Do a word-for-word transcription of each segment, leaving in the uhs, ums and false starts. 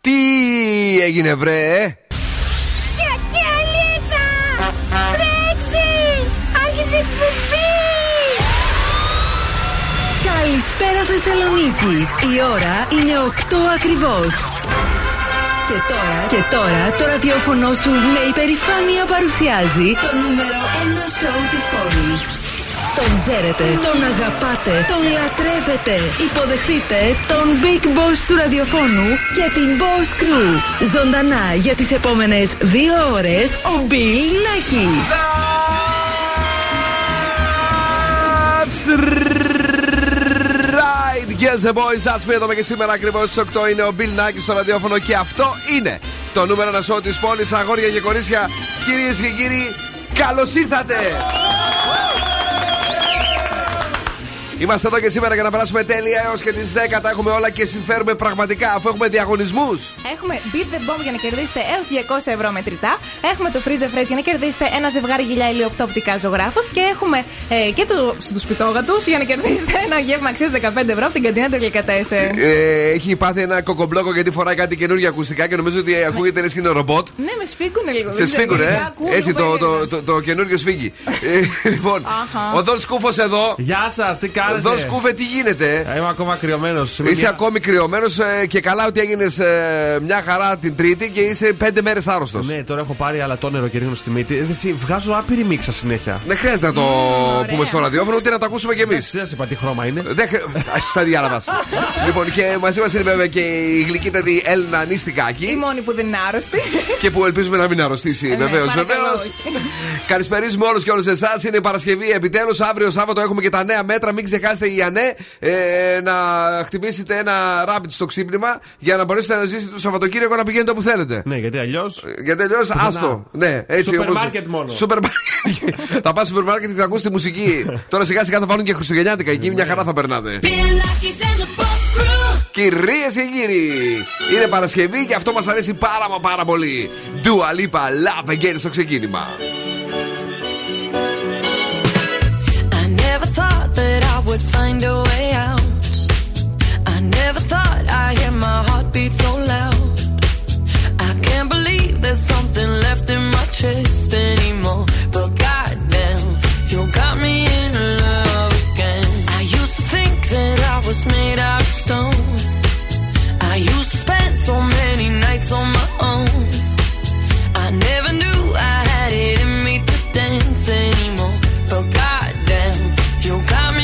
Τι έγινε βρε? Καλησπέρα Θεσσαλονίκη. Η ώρα είναι οκτώ ακριβώς. Και τώρα, και τώρα το ραδιόφωνο σου με υπερηφάνεια παρουσιάζει το νούμερο ένα σοου της πόλης. Τον ξέρετε, τον αγαπάτε, τον λατρεύετε. Υποδεχτείτε τον Big Boss του ραδιοφώνου και την Boss Crew. Ζωντανά για τις επόμενες δύο ώρες ο Bill Nakis. Right, yes boys, ας πούμε εδώ και σήμερα ακριβώς στις οκτώ είναι ο Bill Nakis στο ραδιόφωνο και αυτό είναι το νούμερο ένα σόου της πόλης, αγόρια και κορίτσια, κυρίες και κύριοι, καλώς ήρθατε! Είμαστε εδώ και σήμερα για να περάσουμε τέλεια έως και τις δέκα. Τα έχουμε όλα και συμφέρουμε πραγματικά, αφού έχουμε διαγωνισμούς. Έχουμε Beat the Bomb για να κερδίσετε έως διακόσια ευρώ μετρητά. Έχουμε το Freeze the Fresh για να κερδίσετε ένα ζευγάρι γυαλιά ηλιοπτόπτικα Ζωγράφος. Και έχουμε ε, και το, τους σπιτόγατους για να κερδίσετε ένα γεύμα αξίας δεκαπέντε ευρώ από την Καντίνα Τελικατέσεν. Έχει πάθει ένα κοκομπλόκο γιατί φοράει κάτι καινούργια ακουστικά και νομίζω ότι ακούγεται λες και είναι ρομπότ. Ναι, με σφίγγουνε λίγο. Σε σφίγγουνε. Έτσι το, το, το, το καινούργιο σφίγγει. Λοιπόν, ο Δον Σκούφος εδώ. Γεια σας, τι κάνετε. Δον Σκούφε, τι γίνεται? Είμαι ακόμα κρυωμένος. Είσαι ακόμη κρυωμένος και καλά ότι έγινες μια χαρά την Τρίτη και είσαι πέντε μέρες άρρωστος. Ναι, τώρα έχω πάρει αλλά το νερό και ρίχνω στη μύτη. Βγάζω άπειρη μίξα συνέχεια. Δεν χρειάζεται να το πούμε στο ραδιόφωνο ούτε να το ακούσουμε κι εμείς. Δεν σε είπα τι χρώμα είναι. Ας τα διάλαβα. Λοιπόν, και μαζί μας είναι βέβαια και η γλυκύτατη Έλληνα Ανή Στικάκη. Η μόνη που δεν είναι άρρωστη. Και που ελπίζουμε να μην αρρωστήσει βεβαίως. Καλησπερίζουμε όλους και όλες εσάς. Είναι Παρασκευή επιτέλους. Αύριο Σάββατο έχουμε και τα νέα μέτρα. Μην ξεχάσετε η ΑΝΕ ε, να χτυπήσετε ένα rabbit στο ξύπνημα για να μπορέσετε να ζήσετε το Σαββατοκύριακο να πηγαίνετε όπου θέλετε. Ναι, γιατί αλλιώς. Γιατί αλλιώς, άστο. Ναι, έτσι. Σούπερ μάρκετ μόνο. Σούπερ μάρκετ. Θα πα σούπερ μάρκετ και θα ακούσει τη μουσική. Τώρα σιγά σιγά θα βάλουν και χριστουγεννιάτικα εκεί, μια χαρά θα περνάτε. Κυρίες και κύριοι, είναι Παρασκευή και αυτό μας αρέσει πάρα μα πάρα πολύ. Dua Lipa, Love Again στο ξεκίνημα. Would find a way out. I never thought I'd hear my heartbeat so loud. I can't believe there's something left in my chest anymore. But goddamn, you got me in love again. I used to think that I was made out of stone. I used to spend so many nights on my own. I never knew I had it in me to dance anymore. But goddamn, you got me.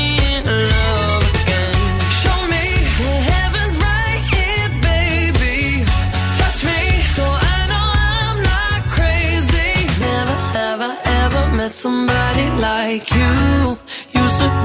Somebody like you used to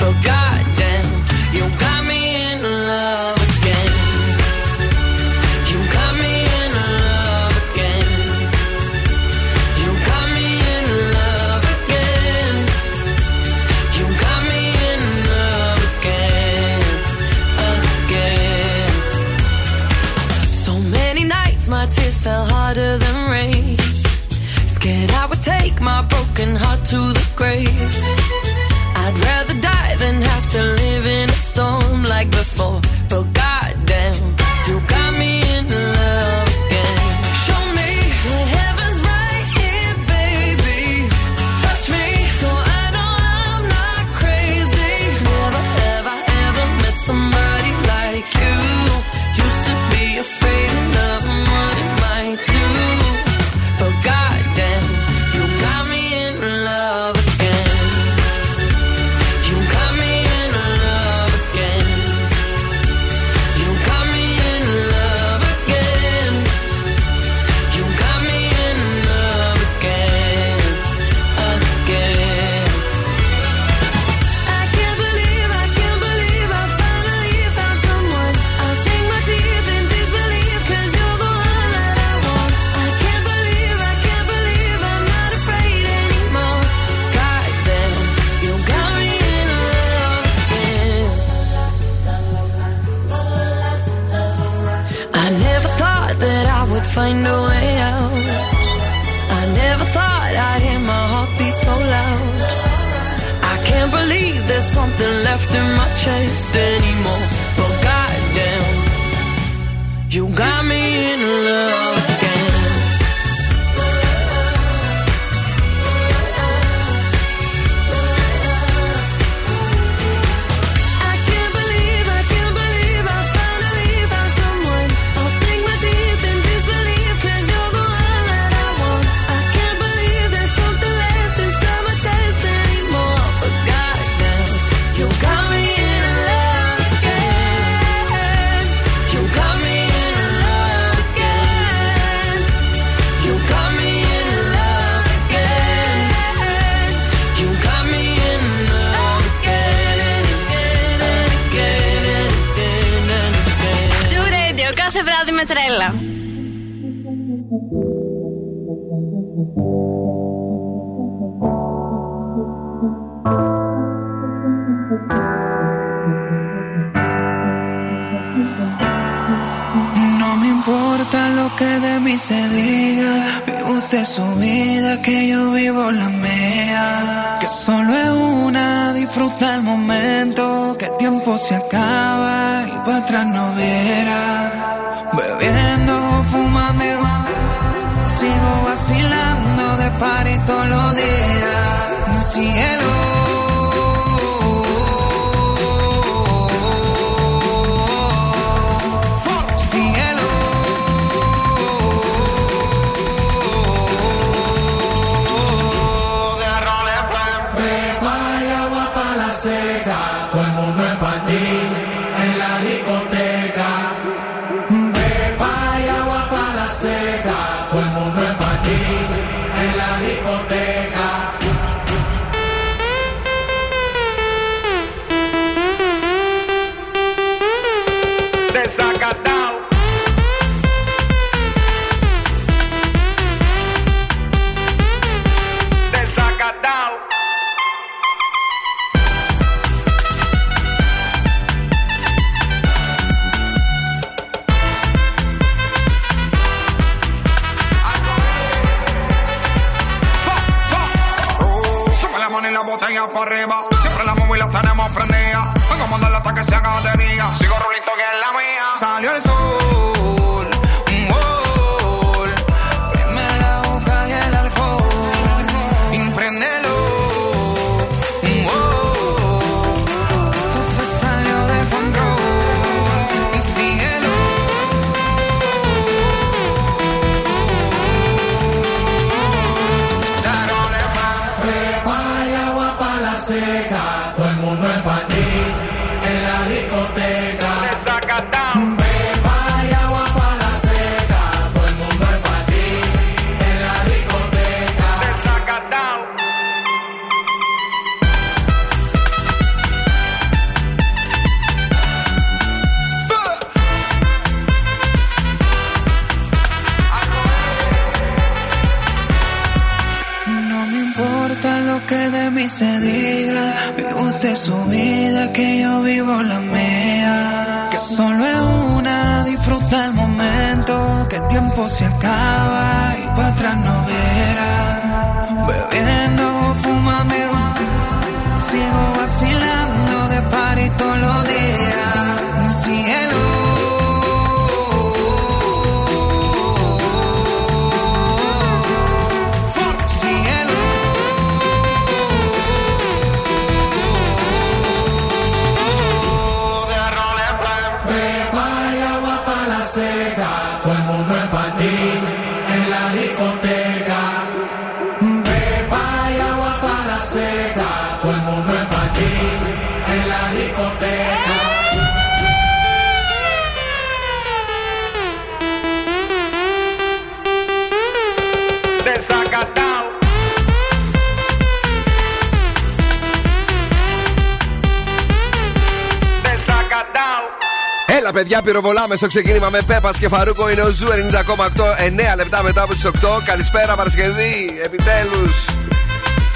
but goddamn, you got me in love again. You got me in love again. You got me in love again. You got me in love again, again. So many nights my tears fell harder than I would take my broken heart to the grave. I'd rather die than have to live in a storm like before. But goddamn, you got me in love again. Show me the heavens right here, baby. Touch me so I know I'm not crazy. Never, ever, ever met somebody like you. Used to be afraid of love and what it might do. But goddamn. Find a way out. never thought I'd hear my heartbeat so loud. I can't believe there's something left in my chest anymore. But goddamn, you got me in love again. Τρέλα. No me importa lo que de mí se diga, vive usted su vida, que yo vivo la mía, que solo es una, disfruta el momento, que el tiempo se acaba y para atrás no verás. Bebiendo, fumando, sigo vacilando de party todos los días. Mi cielo, for cielo. De arroz en pan, beba el agua para la seca. Todo el mundo en party, en la discoteca. Seca, todo el mundo en party, en la discoteca. Desacatao. Desacatao. Botella para arriba, siempre la móvil la tenemos prendida. Vengo a mandarla hasta que se haga de día. Sigo rulito que es la mía. Salió el sol, un gol. Prende la boca y el alcohol. Impréndelo, un gol. Esto se salió de control. Y síguelo. Darole más. Seca, todo el mundo en party, en la discoteca. Beba y agua para la seca, todo el mundo en party, en la discoteca. Desacatao. No me importa lo que de mí se diga. Su vida, que yo vivo la mía, que solo es una, disfruta el momento, que el tiempo se acaba y para atrás no verás. Bebiendo, fumando, sigo vacilando de party todos los días. Cielo. Τα παιδιά πυροβολάμε στο ξεκίνημα με Πέπας και Φαρούκο. Είναι ο Ζου ενενήντα κόμμα οκτώ, εννέα λεπτά μετά από τις οκτώ. Καλησπέρα Παρασκευή, επιτέλους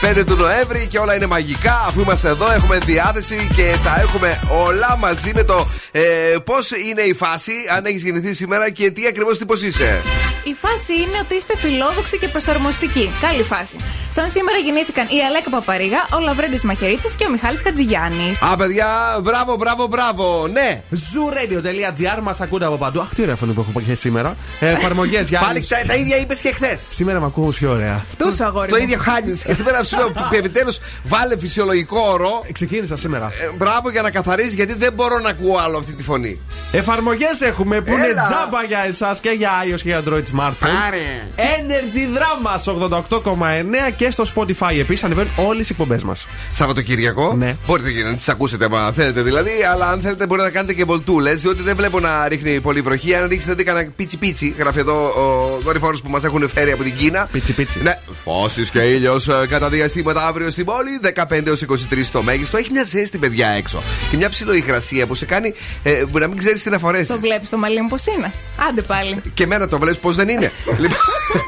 πέντε του Νοέμβρη και όλα είναι μαγικά. Αφού είμαστε εδώ έχουμε διάθεση και τα έχουμε όλα μαζί με το ε, πώς είναι η φάση, αν έχεις γεννηθεί σήμερα και τι ακριβώς τύπος είσαι. Η φάση είναι ότι είστε φιλόδοξοι και προσαρμοστικοί. Καλή φάση. Σαν σήμερα γεννήθηκαν η Αλέκα Παπαρίγα, ο Λαβρέντης Μαχαιρίτσας και ο Μιχάλης Χατζηγιάννης. Α, παιδιά, μπράβο, μπράβο, μπράβο. Ναι. ζου ρέιντιο τελεία τζι άρ μας ακούτε από παντού. Αχ, τι ωραία φωνή που έχω και σήμερα. Εφαρμογές για άλλους. Πάλι τα ίδια είπες και χθες. Σήμερα με ακούω πιο ωραία. Αυτούς αγόρι. Το ίδιο χάνει. Και σήμερα σου λέω επιτέλους βάλε φυσιολογικό όρο. Ξεκίνησα σήμερα. Μπράβο για να καθαρίζει, γιατί δεν μπορώ να ακούω άλλο αυτή τη φωνή. Εφαρμογές έχουμε που είναι τζάμπα για εσάς και για iOS και Android smartphones. Energy Drama ογδόντα οκτώ κόμμα εννέα και στο Spotify επίσης ανεβαίνουν όλες οι εκπομπές μας. Σαββατοκύριακο. Ναι. Μπορείτε να τις ακούσετε αν θέλετε δηλαδή, αλλά αν θέλετε μπορείτε να κάνετε και βολτούλες, διότι δεν βλέπω να ρίχνει πολύ βροχή. Αν ρίξετε δεν έκανα πίτσι πίτσι, γράφει εδώ ο δορυφόρος που μας έχουν φέρει από την Κίνα. Πίτσι πίτσι. Ναι. Φώσεις και ήλιος κατά διαστήματα αύριο στην πόλη, δεκαπέντε έως είκοσι τρία το μέγιστο. Έχει μια ζέστη, παιδιά, έξω. Και μια ψηλοϊγρασία που σε κάνει ε, να μην ξέρεις τι να φορέσεις. Το βλέπεις το μαλλί μου πώς είναι. Άντε πάλι. Και μένα το βλέπεις πώς δεν είναι.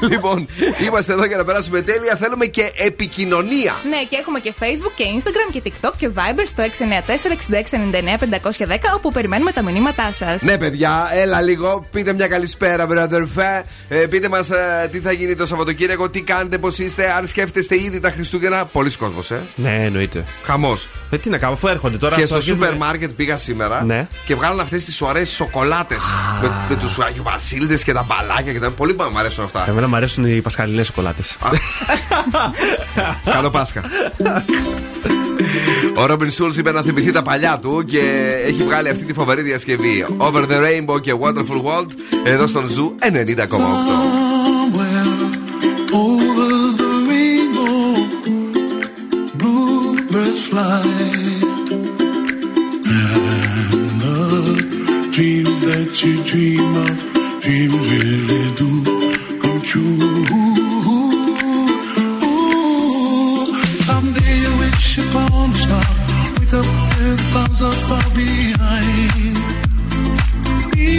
Λοιπόν, είμαστε εδώ για να περάσουμε τέλεια. Θέλουμε και επικοινωνία. Ναι, και έχουμε και Facebook και Instagram και TikTok και Viber στο έξι εννιά τέσσερα έξι έξι εννιά εννιά πέντε ένα μηδέν όπου περιμένουμε τα μηνύματά σας. Ναι, παιδιά, έλα λίγο. Πείτε μια καλησπέρα, βρε αδερφέ. Ε, πείτε μας ε, τι θα γίνει το Σαββατοκύριακο, τι κάνετε, πώς είστε, αν σκέφτεστε ήδη τα Χριστούγεννα. Πολύς κόσμος, ε. Ναι, εννοείται. Χαμός. Ε, τι να κάνω, αφού έρχονται τώρα. Και στο σούπερ μάρκετ πήγα σήμερα, ναι, και βγάλαν αυτές τις ωραίες σοκολάτες ah. με, με τους Άγιους Βασίλειδες και τα μπαλάκια και τα. Πολύ μου αρέσουν αυτά. Εμένα μου αρέσουν οι πασχαλινές σοκολάτες. Καλό Πάσχα. Ο Robin Souls είπε να θυμηθεί τα παλιά του και έχει βγάλει αυτή τη φοβερή διασκευή Over the Rainbow και Wonderful World εδώ στον Zoo ενενήντα κόμμα οκτώ. Dreams that you dream of, dreams really do come true. Ooh, someday you wish upon a star, wake up with clouds are far behind. We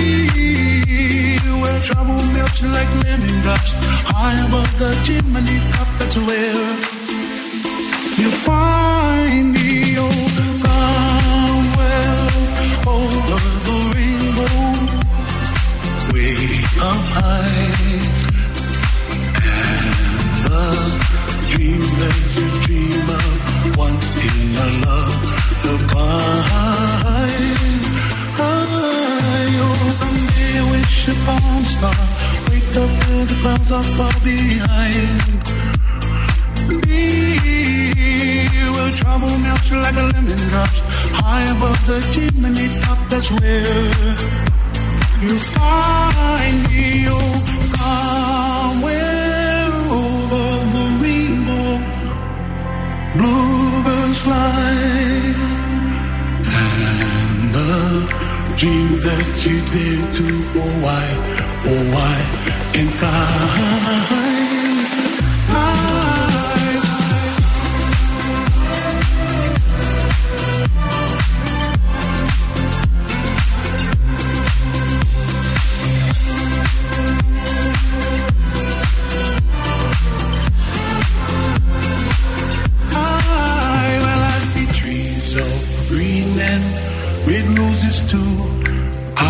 where trouble melts like lemon drops, high above the chimney top. That's where you find me, oh, somewhere over the. Up high, and the dreams that you dream of once in a lullaby. Oh, someday you wish upon a star, wake up where the clouds are far behind. Me, where trouble melts like a lemon drops, high above the chimney top. That's where. You find me, oh, somewhere over the rainbow. Bluebirds fly, and the dream that you did to, oh why, oh why can't I?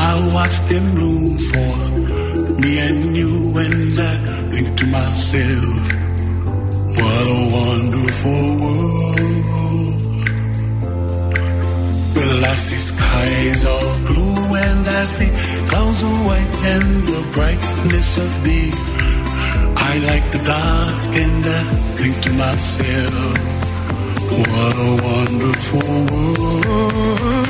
I watch them bloom for me and you, and I think to myself, what a wonderful world. Well, I see skies of blue and I see clouds of white and the brightness of day. I like the dark and I think to myself, what a wonderful world.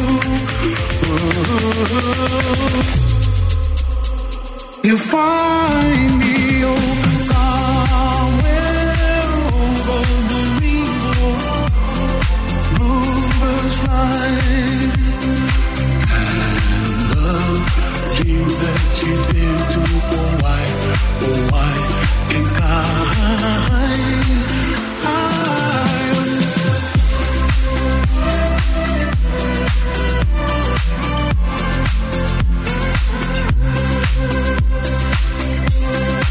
You find me, oh, somewhere over the rainbow. Bluebirds fly, and the dream that you did to, oh why, oh why can't I? I We'll be right back.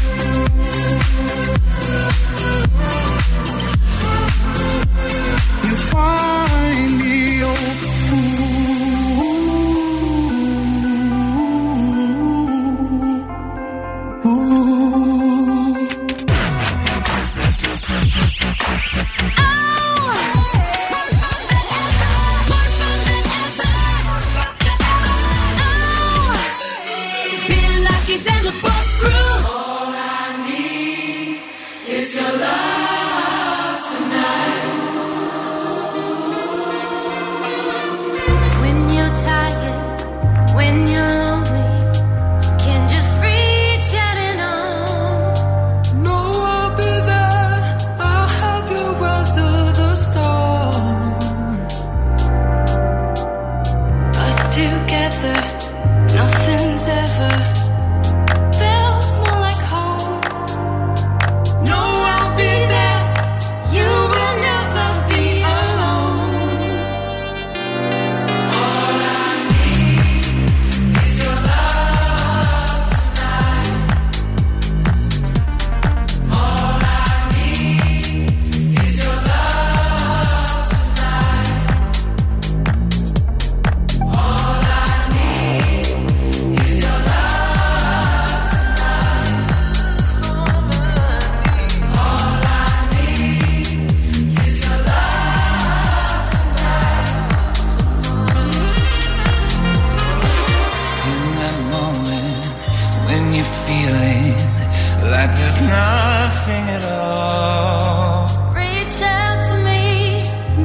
nothing at all. Reach out to me,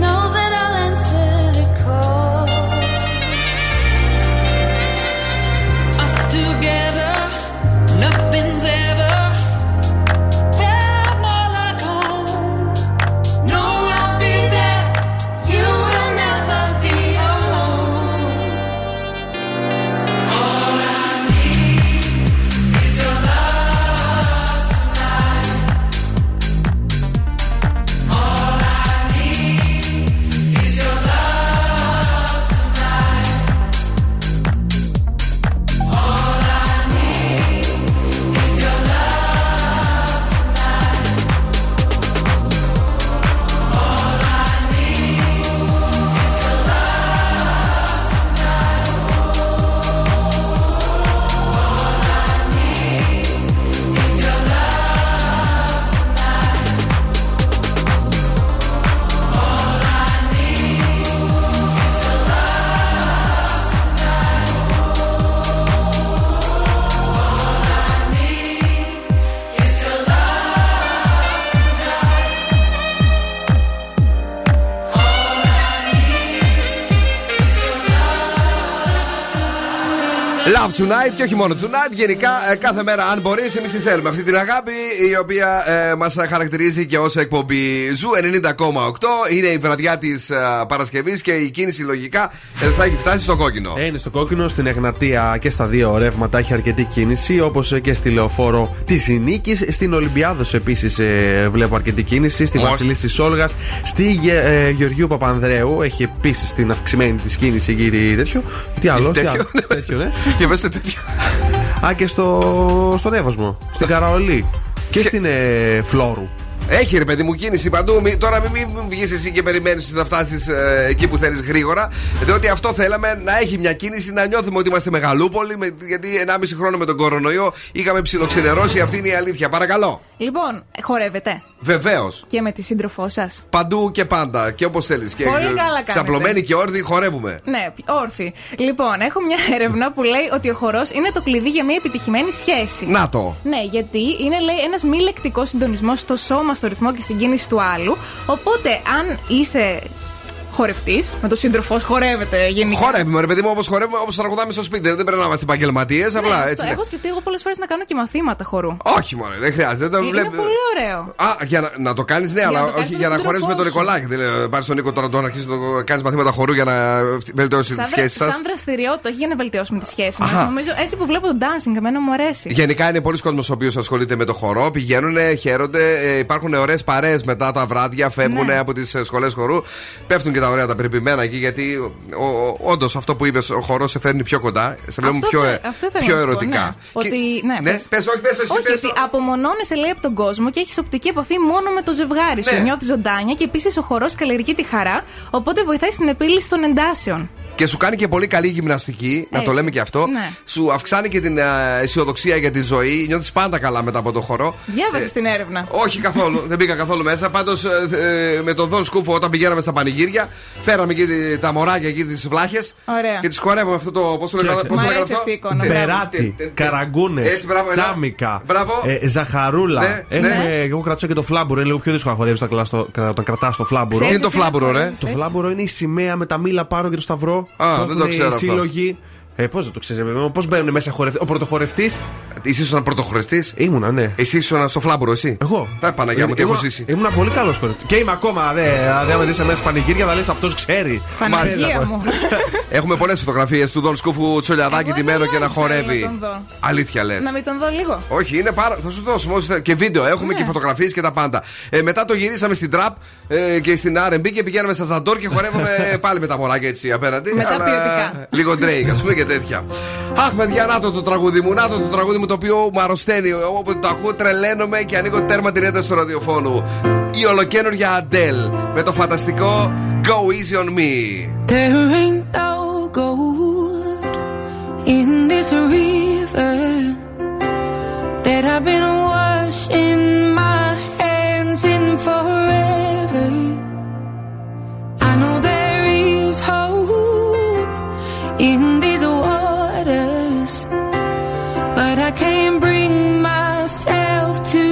know that I'll answer the call. Us together, nothing's ever felt more like home. No, I'll be there, you will never be alone. All I need is your love tonight. All I need is your love tonight. All I need is your love tonight. All I need is your love tonight. All I need is your love tonight. All I need is your love tonight. All I need is your love tonight. All I need is your love tonight. Love Tonight και όχι μόνο Tonight. Γενικά ε, κάθε μέρα, αν μπορείς, εμείς τη θέλουμε. Αυτή την αγάπη η οποία ε, μας χαρακτηρίζει και ως εκπομπή Ζου ενενήντα κόμμα οκτώ. Είναι η βραδιά της ε, Παρασκευής και η κίνηση λογικά ε, θα έχει φτάσει στο κόκκινο. Ε, είναι στο κόκκινο, στην Εγνατία και στα δύο ρεύματα έχει αρκετή κίνηση, όπως και στη λεωφόρο της Νίκης. Στην Ολυμπιάδος επίσης ε, βλέπω αρκετή κίνηση. Στη Βασιλής της Όλγας, στη Γε, ε, Γεωργίου Παπανδρέου έχει επίσης την αυξημένη της κίνηση γύρι τέτοιο. Τι άλλο, τι άλλο, τέτοιο, ναι. Και πες το τέτοιο. Α, και στο, στον Εύωσμο, στην Καραολή και στην ε, Φλόρου. Έχει ρε παιδί μου κίνηση παντού. Μη- Τώρα μην μη, βγεις εσύ και περιμένεις ότι θα φτάσεις ε, εκεί που θέλεις γρήγορα. Διότι αυτό θέλαμε, να έχει μια κίνηση, να νιώθουμε ότι είμαστε μεγαλούπολη. με- Γιατί ενάμιση χρόνο με τον κορονοϊό είχαμε ψιλοξενερώσει. Αυτή είναι η αλήθεια. Παρακαλώ. Λοιπόν, χορεύετε Βεβαίως. και με τη σύντροφό σας. Παντού και πάντα. Και όπως θέλεις. Και Πολύ ε, καλά κάνετε. ξαπλωμένοι και όρθιοι χορεύουμε. Ναι, όρθιοι. Λοιπόν, έχω μια έρευνα που λέει ότι ο χορός είναι το κλειδί για μια επιτυχημένη σχέση. Να το. Ναι, γιατί είναι, λέει, ένας μη λεκτικός συντονισμός στο σώμα, στο ρυθμό και στην κίνηση του άλλου. Οπότε, αν είσαι χορευτής, με τον σύντροφό σου χορεύετε γενικά. Χορεύουμε ρε παιδί μου, όπως χορεύουμε, όπως τραγουδάμε στο σπίτι. Δεν περνάμε στην επαγγελματίες, Ναι, απλά έτσι. το έχω σκεφτεί εγώ πολλές φορές να κάνω και μαθήματα χορού. Όχι μόνο, δεν χρειάζεται. Δεν το Είναι βλέπ- πολύ ωραίο. Α, για να, να το κάνεις, ναι, αλλά το κάνεις όχι με για να τον χορεύεις με τον σύντροφό Νικολάκη. Δηλαδή, πάρεις τον Νίκο τώρα τον αρχίσεις να το κάνεις μαθήματα χορού για να βελτιώσεις τη Σαν, δρα- σχέση σας. σαν δραστηριότητα, όχι για να βελτιώσουμε τη σχέση μας. Αχα. Νομίζω έτσι που βλέπω το dancing, εμένα μου αρέσει. Γενικά είναι πολλοί κόσμος ο οποίος ασχολείται με το χορό, πηγαίνουν, χαίρονται, ε, υπάρχουν ωραίες παρέες μετά τα βράδια, φεύγουν Ναι. από τις ε, σχολές χορού, πέφτουν και τα ωραία τα περιποιημένα εκεί, γιατί όντως αυτό που είπες, ο χορός σε φέρνει πιο κοντά, σε βλέπουν Αυτό πιο, θε- ε, αυτό θέλω πιο να σου πω, ερωτικά. ναι. Και- Ότι- ναι, πες. πες, όχι, πες, το εσύ, Όχι, πες, το. ότι απομονώνεσαι, λέει, από τον κόσμο και έχει οπτική επαφή μόνο με το ζευγάρι σου. Ναι. Νιώθει ζωντάνια και επίση ο χορό καλλιεργεί τη χαρά, οπότε βοηθάει στην επίλυση των εντάσεων. Και σου κάνει και πολύ καλή γυμναστική, να το Έτσι. λέμε και αυτό. Ναι. Σου αυξάνει και την ε, αισιοδοξία για τη ζωή. Νιώθεις πάντα καλά μετά από το χορό. Διάβασε την έρευνα. Όχι καθόλου, δεν μπήκα καθόλου μέσα. Πάντως ε, ε, με τον Δον Σκούφο, όταν πηγαίναμε στα πανηγύρια, πέραμε και τη- τα μωράκια εκεί, τις βλάχες. Ωραία. Και τις χορεύαμε αυτό το. Πώς το λέγαμε Μ' αρέσει αυτή η εικόνα. Μπράβο. Περάτη, Τε- τε- καραγκούνες, έτσι, μπράβο, ένα. τσάμικα, Μπράβο. ε, ζαχαρούλα. Ναι, Έχουμε- ναι. Εγώ κρατήσω και το φλάμπουρο. Είναι λίγο πιο δύσκολο να χορεύεις όταν κλάς το- όταν κρατάς το φλάμπουρο. Τι Ξέρεις είναι το εσύ να φλάμπουρο, ρε. χορεύεις, Το έτσι. φλάμπουρο είναι η σημαία με τα μήλα πάνω και το σταυρό. Α, που δεν το έχουν ξέρω οι αυτό. σύλλογοι. Ε, πώς δεν το ξέρεις, ε, πώς μπαίνουν μέσα χορευτές. Ο πρωτοχορευτής Εσύ ήσουν πρωτοχορευτής. ήμουνα, ναι. Εσύ ήσουν στο φλάμπουρο, εσύ. Εγώ. Ε, Παναγιά μου, τι έχω Ήμουνα- ζήσει. Ήμουνα πολύ καλός χορευτής. Και είμαι ακόμα, δε, δε με δεις μέσα στα πανηγύρια, θα λες αυτός ξέρει. Παναγία μου. Έχουμε πολλές φωτογραφίες του Δον Σκούφου Τσολιαδάκη Εγώ τη μέρο δεν και να θέλω να χορεύει. τον δω. Αλήθεια λες. Να μην τον δω λίγο. Όχι, είναι πάρα. Θα σου δώσουμε όσοι θε- και βίντεο. Έχουμε Ναι. και φωτογραφίες και τα πάντα. Ε, μετά το γυρίσαμε στην τραπ ε, και στην αρ εν μπι και πηγαίναμε στα Ζαντόρ και χορεύαμε πάλι με τα μωράκια έτσι απέναντι. Με τα ποιοτικά. Λίγο Drake, α πούμε και τέτοια. Αχ, παιδιά, να το το τραγούδι μου, να το το τραγούδι μου το οποίο μου αρρωσταίνει. Όποτε το ακούω, τρελαίνομαι και ανοίγω τέρμα την ένταση του ραδιοφώνου. Η ολοκένουργια Adele με το φανταστικό Go Easy on Me. There ain't no gold in this river that I've been washing my hands in forever. I know there is hope in these waters, but I can't bring myself to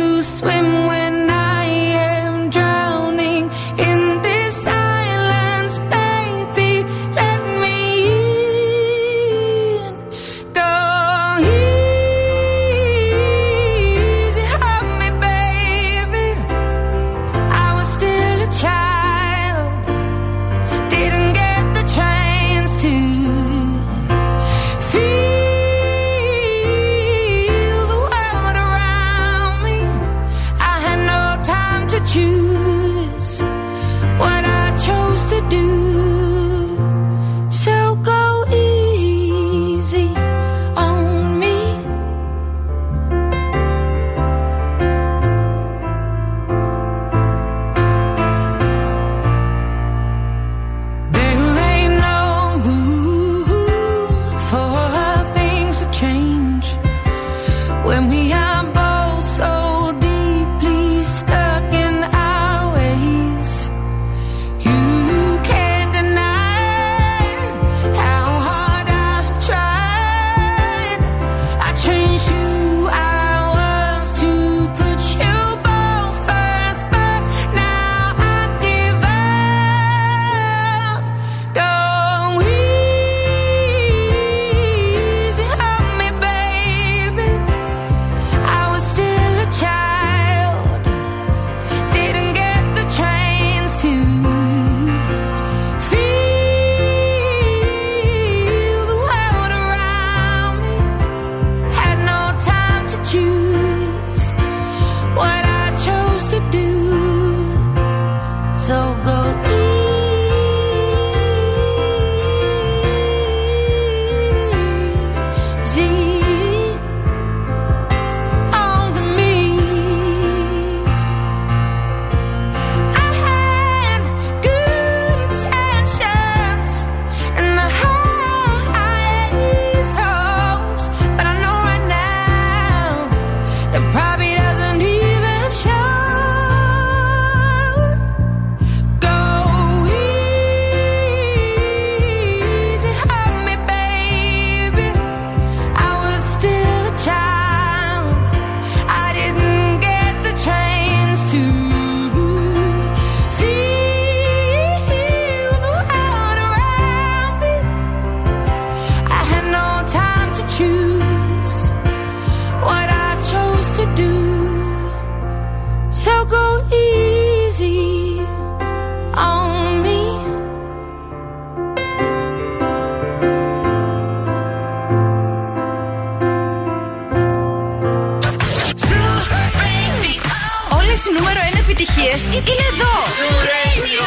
νούμερο ένα επιτυχίες είναι εδώ. Zoo Radio.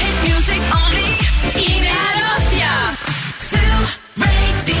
Hit music only. Είναι αρρώστια. Zoo Radio.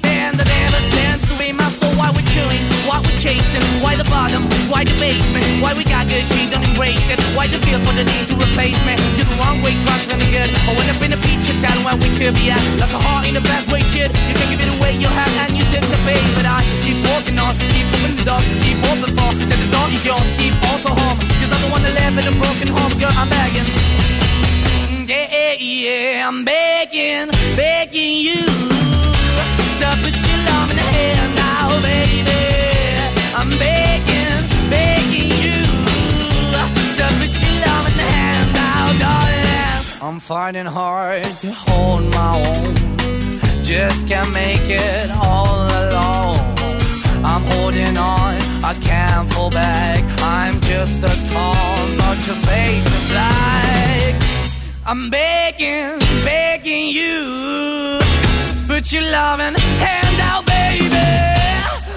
stand, that never stands to be my soul. Why we're chilling, why we're chasing, why the bottom, why the basement, why we got good, she don't embrace it, why the feel for the need to replace me. You're the wrong way, trying to be good. I went up in a feature town where we could be at, like a heart in a best way, shit. You can give it away, you have and you take the bait, but I keep walking on, keep moving the dog, keep open for that the dog is yours, keep also home. Cause I'm the one that live in a broken home, girl, I'm begging. Yeah, yeah, yeah, I'm begging, begging you to put your love in the hand now, baby. I'm begging, begging you to put your love in the hand now, darling. I'm finding hard to hold my own, just can't make it all alone. I'm holding on, I can't fall back. I'm just a call, not your face is black. I'm begging, begging you, put your loving hand out, baby.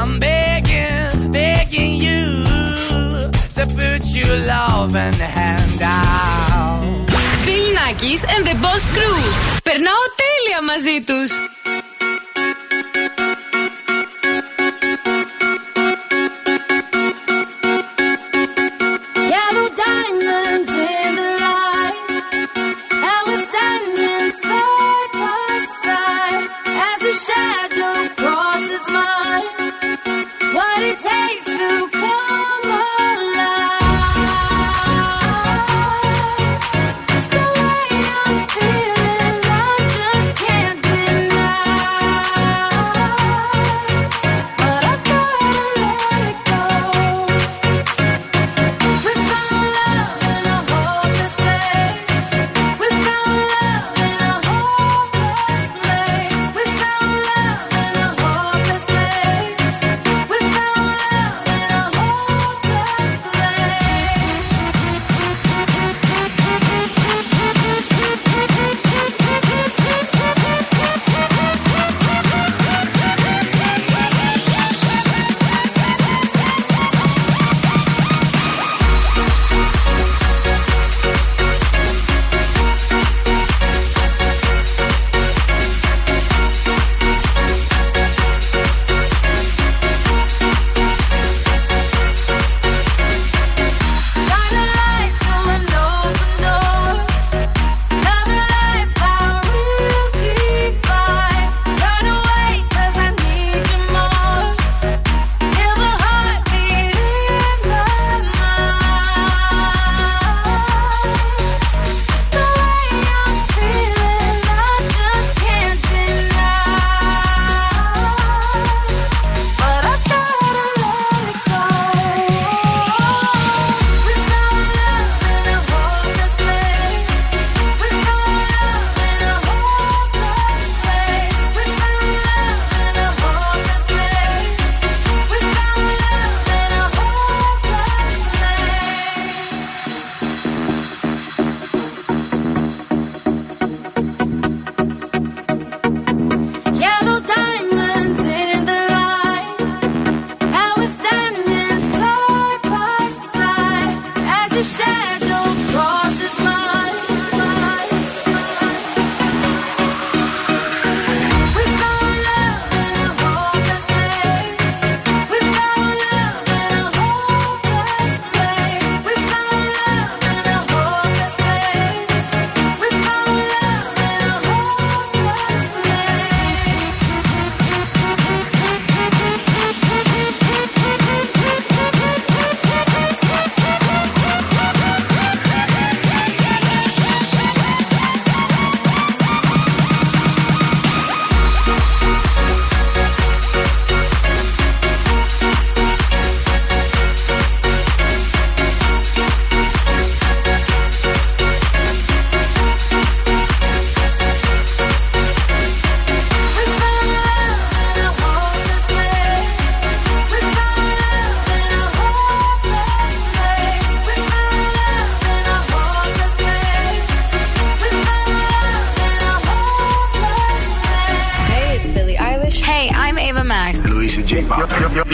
I'm begging, begging you to put your love in the hand out. Bill Nakis and the Boss Crew. Περνάω τέλεια μαζί τους.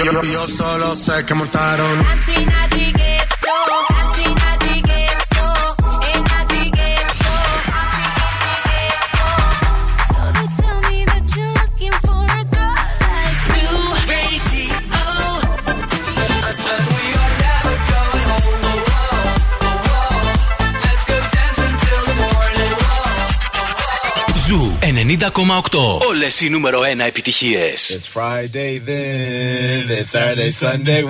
yo, yo solo sé que montaron. Kantina Delicatessen, Kantina Delicatessen, Energy Delicatessen. So they tell me that you're looking for a girl like Zoo Radio. But we are never going home. Oh, oh, oh, oh. Let's go dancing till the morning. Oh, oh, oh. Zoo ενενήντα κόμμα οκτώ. Όλες οι νούμερο ένα επιτυχίες. It's Friday then, it's Saturday, Sunday.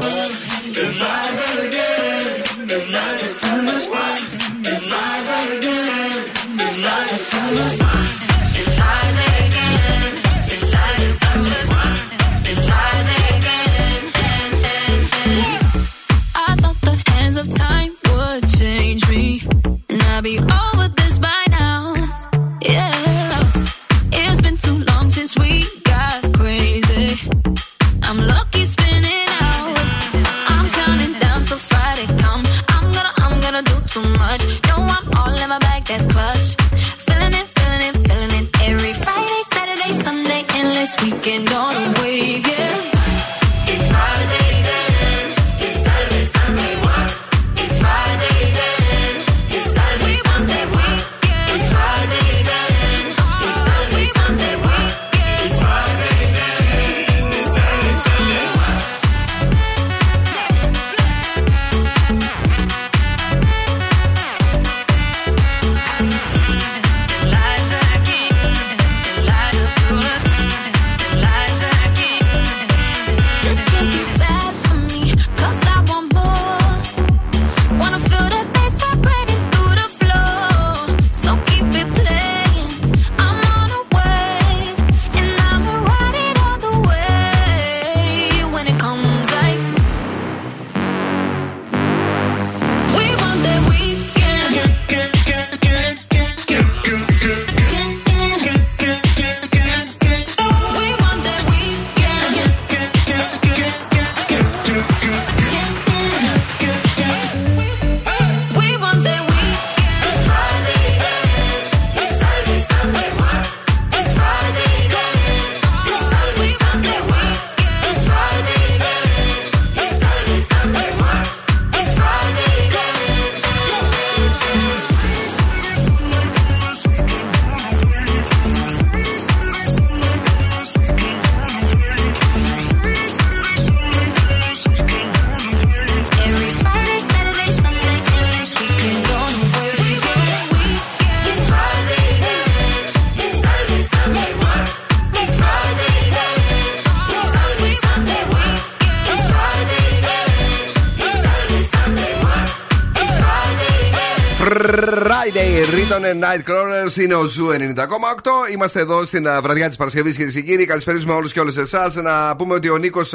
Nightcrawlers, είναι ο Ζου ενενήντα κόμμα οκτώ. Είμαστε εδώ στην βραδιά της Παρασκευής, κυρίες και κύριοι. Καλησπέριζουμε όλους και όλες εσάς. Να πούμε ότι ο Νίκος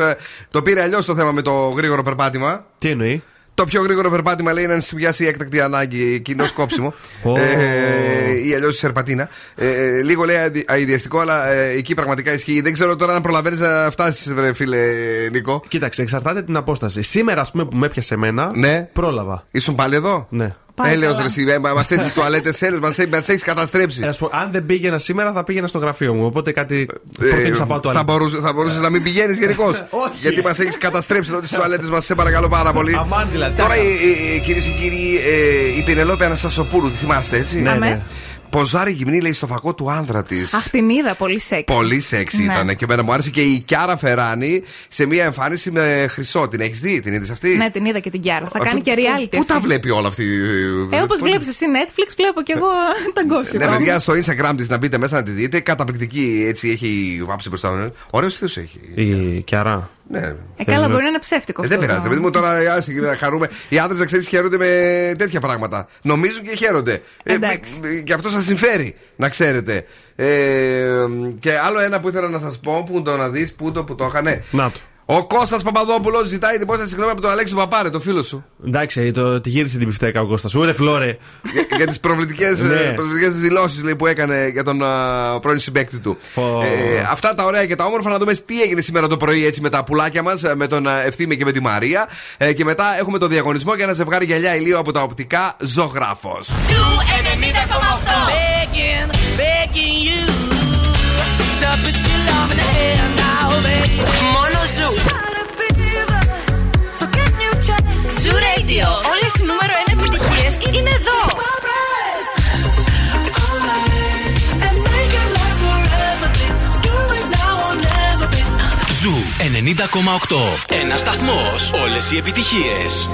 το πήρε αλλιώς το θέμα με το γρήγορο περπάτημα. Τι εννοεί? Το πιο γρήγορο περπάτημα, λέει, είναι να συμπιάσει η έκτακτη ανάγκη, κοινό κόψιμο oh. ε, ή αλλιώς η σερπατίνα. Ε, λίγο, λέει, αειδιαστικό, αλλά ε, εκεί πραγματικά ισχύει. Δεν ξέρω τώρα αν προλαβαίνεις να φτάσεις, βρε φίλε Νίκο. Κοίταξε, εξαρτάται την απόσταση. Σήμερα, ας πούμε, που με έπιασε εμένα, ναι, πρόλαβα. Ήσουν πάλι εδώ? Ναι. Έλεος ρε εσύ, με αυτές τις τουαλέτες έλεος, μας έχεις καταστρέψει. Αν δεν πήγαινα σήμερα θα πήγαινα στο γραφείο μου, οπότε κάτι προτείνεις από το. Θα μπορούσες να μην πηγαίνεις γενικώς, γιατί μας έχεις καταστρέψει τις τουαλέτες μας, σε παρακαλώ πάρα πολύ. Τώρα κυρίες και κύριοι, η Πενελόπη Αναστασοπούλου, τη θυμάστε έτσι? Ποζάρι γυμνή, λέει, στο φακό του άντρα της. Αχ, την είδα, πολύ σεξι. Πολύ σεξι ναι. Ήταν και εμένα μου άρεσε. Και η Κιάρα Φεράνη σε μια εμφάνιση με χρυσό. Την έχεις δει, την είδες αυτή? Ναι, την είδα και την Κιάρα. Θα κάνει α, και reality. Πού τα βλέπει όλα αυτή? Ε, όπως βλέπεις εσύ Netflix, βλέπω και εγώ τα γκόσυπ. Ναι, παιδιά, στο Instagram της να μπείτε μέσα να τη δείτε. Καταπληκτική, έτσι έχει βάψει μπροστά. Ωραίος θείος έχει. Η Κιάρα. Ναι. Ε, καλά, μπορεί να είναι ψεύτικο. Ε, δεν πειράζει. Παιδί μου, τώρα να χαρούμε. Οι άντρες, να ξέρεις, χαίρονται με τέτοια πράγματα. Νομίζουν και χαίρονται. Ε, και αυτό σας συμφέρει, να ξέρετε. Ε, και άλλο ένα που ήθελα να σας πω, που το να δεις, που το που το είχανε. Να το. Ο Κώστας Παπαδόπουλος ζητάει την πόσα συγγνώμη από τον Αλέξη Παπάρε, το φίλο σου. Εντάξει, τη γύρισε την πιφτέκα ο Κώστας. Ούρε φλόρε. Για, για τις προβλητικές δηλώσεις, λέει, που έκανε για τον uh, πρώην συμπαίκτη του. Oh. Ε, αυτά τα ωραία και τα όμορφα. Να δούμε τι έγινε σήμερα το πρωί, έτσι, με τα πουλάκια μας, με τον Ευθύμη και με τη Μαρία. Ε, και μετά έχουμε το διαγωνισμό για ένα ζευγάρι γυαλιά ηλίου από τα οπτικά Ζωγράφος. Μόνο Ζου. ενενήντα κόμμα οκτώ. Ένας σταθμός, όλες οι επιτυχίες.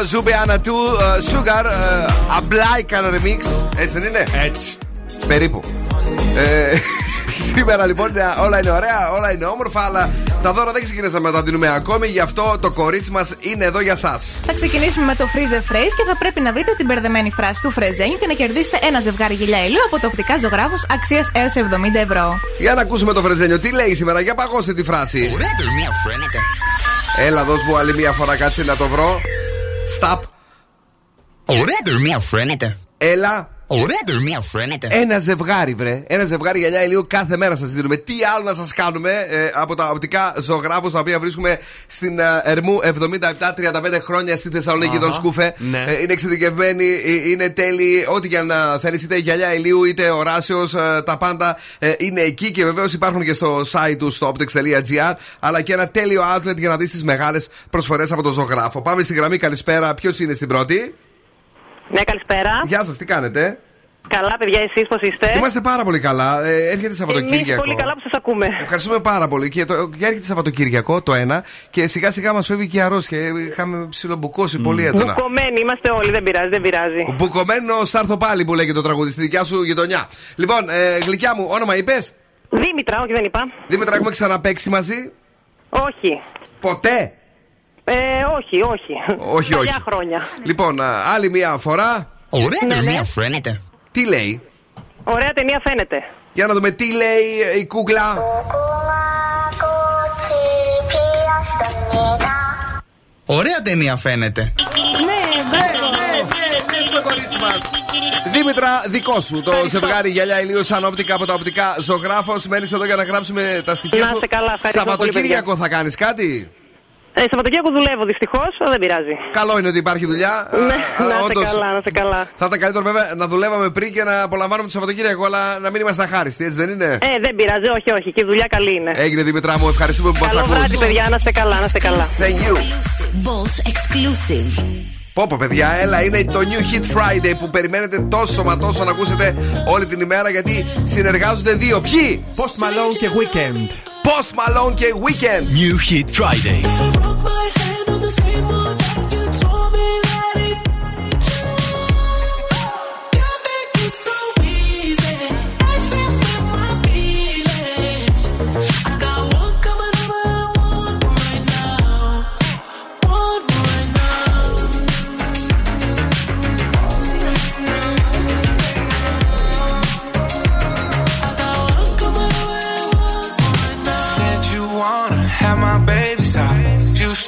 Κώστα Ζουμπεάνα του Sugar Ablaikan Remix. Έτσι δεν είναι? Έτσι. Περίπου. Ε, σήμερα λοιπόν όλα είναι ωραία, όλα είναι όμορφα, αλλά τα δώρα δεν ξεκινήσαμε να τα δίνουμε ακόμη, γι' αυτό το κορίτσι μας είναι εδώ για σας. Θα ξεκινήσουμε με το Freeze the Phrase και θα πρέπει να βρείτε την μπερδεμένη φράση του φρεζένιου και να κερδίσετε ένα ζευγάρι γυαλιά ηλίου από το Οπτικά Ζωγράφος αξίας έως εβδομήντα ευρώ. Για να ακούσουμε το φρεζένιο, τι λέει σήμερα, για παγώστε τη φράση. Έλα, δώσ' μου άλλη μία φορά, κάτσε να το βρω. Σταπ. Έλα. Ένα ζευγάρι, βρε. Ένα ζευγάρι γυαλιά ηλίου κάθε μέρα σας δίνουμε. Τι άλλο να σας κάνουμε ε, από τα Οπτικά Ζωγράφος, τα οποία βρίσκουμε στην ε, Ερμού εβδομήντα επτά τριάντα πέντε χρόνια στη Θεσσαλονίκη, uh-huh. Τον Σκούφε. Ναι. Ε, είναι εξειδικευμένοι, ε, είναι τέλειοι. Ό,τι για να θέλεις, είτε γυαλιά ηλίου είτε οράσεως, ε, τα πάντα ε, είναι εκεί. Και βεβαίως υπάρχουν και στο site του, στο optics τελεία gr, αλλά και ένα τέλειο outlet για να δεις τις μεγάλες προσφορές από τον ζωγράφο. Πάμε στη γραμμή. Καλησπέρα. Ποιος είναι στην πρώτη? Ναι, καλησπέρα. Γεια σας, τι κάνετε? Καλά, παιδιά, εσείς πώς είστε? Είμαστε πάρα πολύ καλά. Ε, έρχεται Σαββατοκύριακο. Εμείς πολύ καλά που σας ακούμε. Ευχαριστούμε πάρα πολύ. Και το, έρχεται Σαββατοκύριακο το ένα και σιγά σιγά μας φεύγει και η αρρώστια. Είχαμε ψιλομπουκώσει mm. πολύ έντονα. Μπουκωμένοι είμαστε όλοι, δεν πειράζει, δεν πειράζει. Μπουκωμένο, θα έρθω πάλι που λέει και το τραγούδι στη δικιά σου γειτονιά. Λοιπόν, ε, γλυκιά μου, όνομα είπες? Δήμητρα, όχι, δεν είπα. Δήμητρα, έχουμε ξαναπαίξει μαζί? Όχι. Ποτέ? Ε, όχι, όχι. Όχι, όχι. Παλιά χρόνια. Λοιπόν, άλλη μία φορά. Ωραία ταινία φαίνεται. Τι λέει? Ωραία ταινία φαίνεται. Για να δούμε τι λέει η κούκλα. Ωραία ταινία φαίνεται. Ναι, ναι, στο κορίτσι μας. Δήμητρα, δικό σου το ζευγάρι γυαλιά ηλίου σαν όπτικα από τα Οπτικά Ζωγράφος. Μένεις εδώ για να γράψουμε τα στοιχεία σου. Σαββατοκύριακο θα κάνεις κάτι? Ε, Σαββατοκύριακο δουλεύω δυστυχώς, αλλά δεν πειράζει. Καλό είναι ότι υπάρχει δουλειά. Ναι, να είστε καλά, να είστε καλά. Θα ήταν καλύτερο βέβαια να δουλεύαμε πριν και να απολαμβάνουμε το Σαββατοκύριακο, αλλά να μην είμαστε αχάριστοι, έτσι δεν είναι? Ε, δεν πειράζει, όχι, όχι. Και η δουλειά καλή είναι. Έγινε, Δημητρά μου, ευχαριστούμε που μας ακούσατε. Καλό βράδυ, παιδιά, να είστε καλά, να είστε καλά. Πόπο, παιδιά, έλα, είναι το New Hit Friday που περιμένετε τόσο μα τόσο να ακούσετε όλη την ημέρα, γιατί συνεργάζονται δύο. Ποιοι? Post Malone και Weekend. Post Malone και Weekend. New Hit Friday.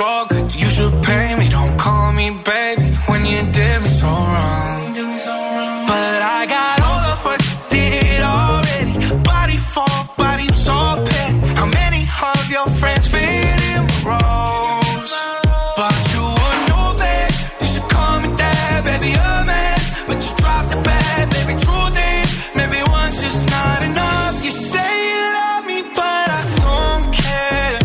So good, you should pay me. Don't call me baby when you did me so wrong. But I got all of what you did already. Body for body, so petty. How many of your friends fit in with roles? But you would know that you should call me that, baby. A man, but you dropped the bag, baby. True thing, maybe once it's not enough. You say you love me, but I don't care.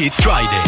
It's Friday.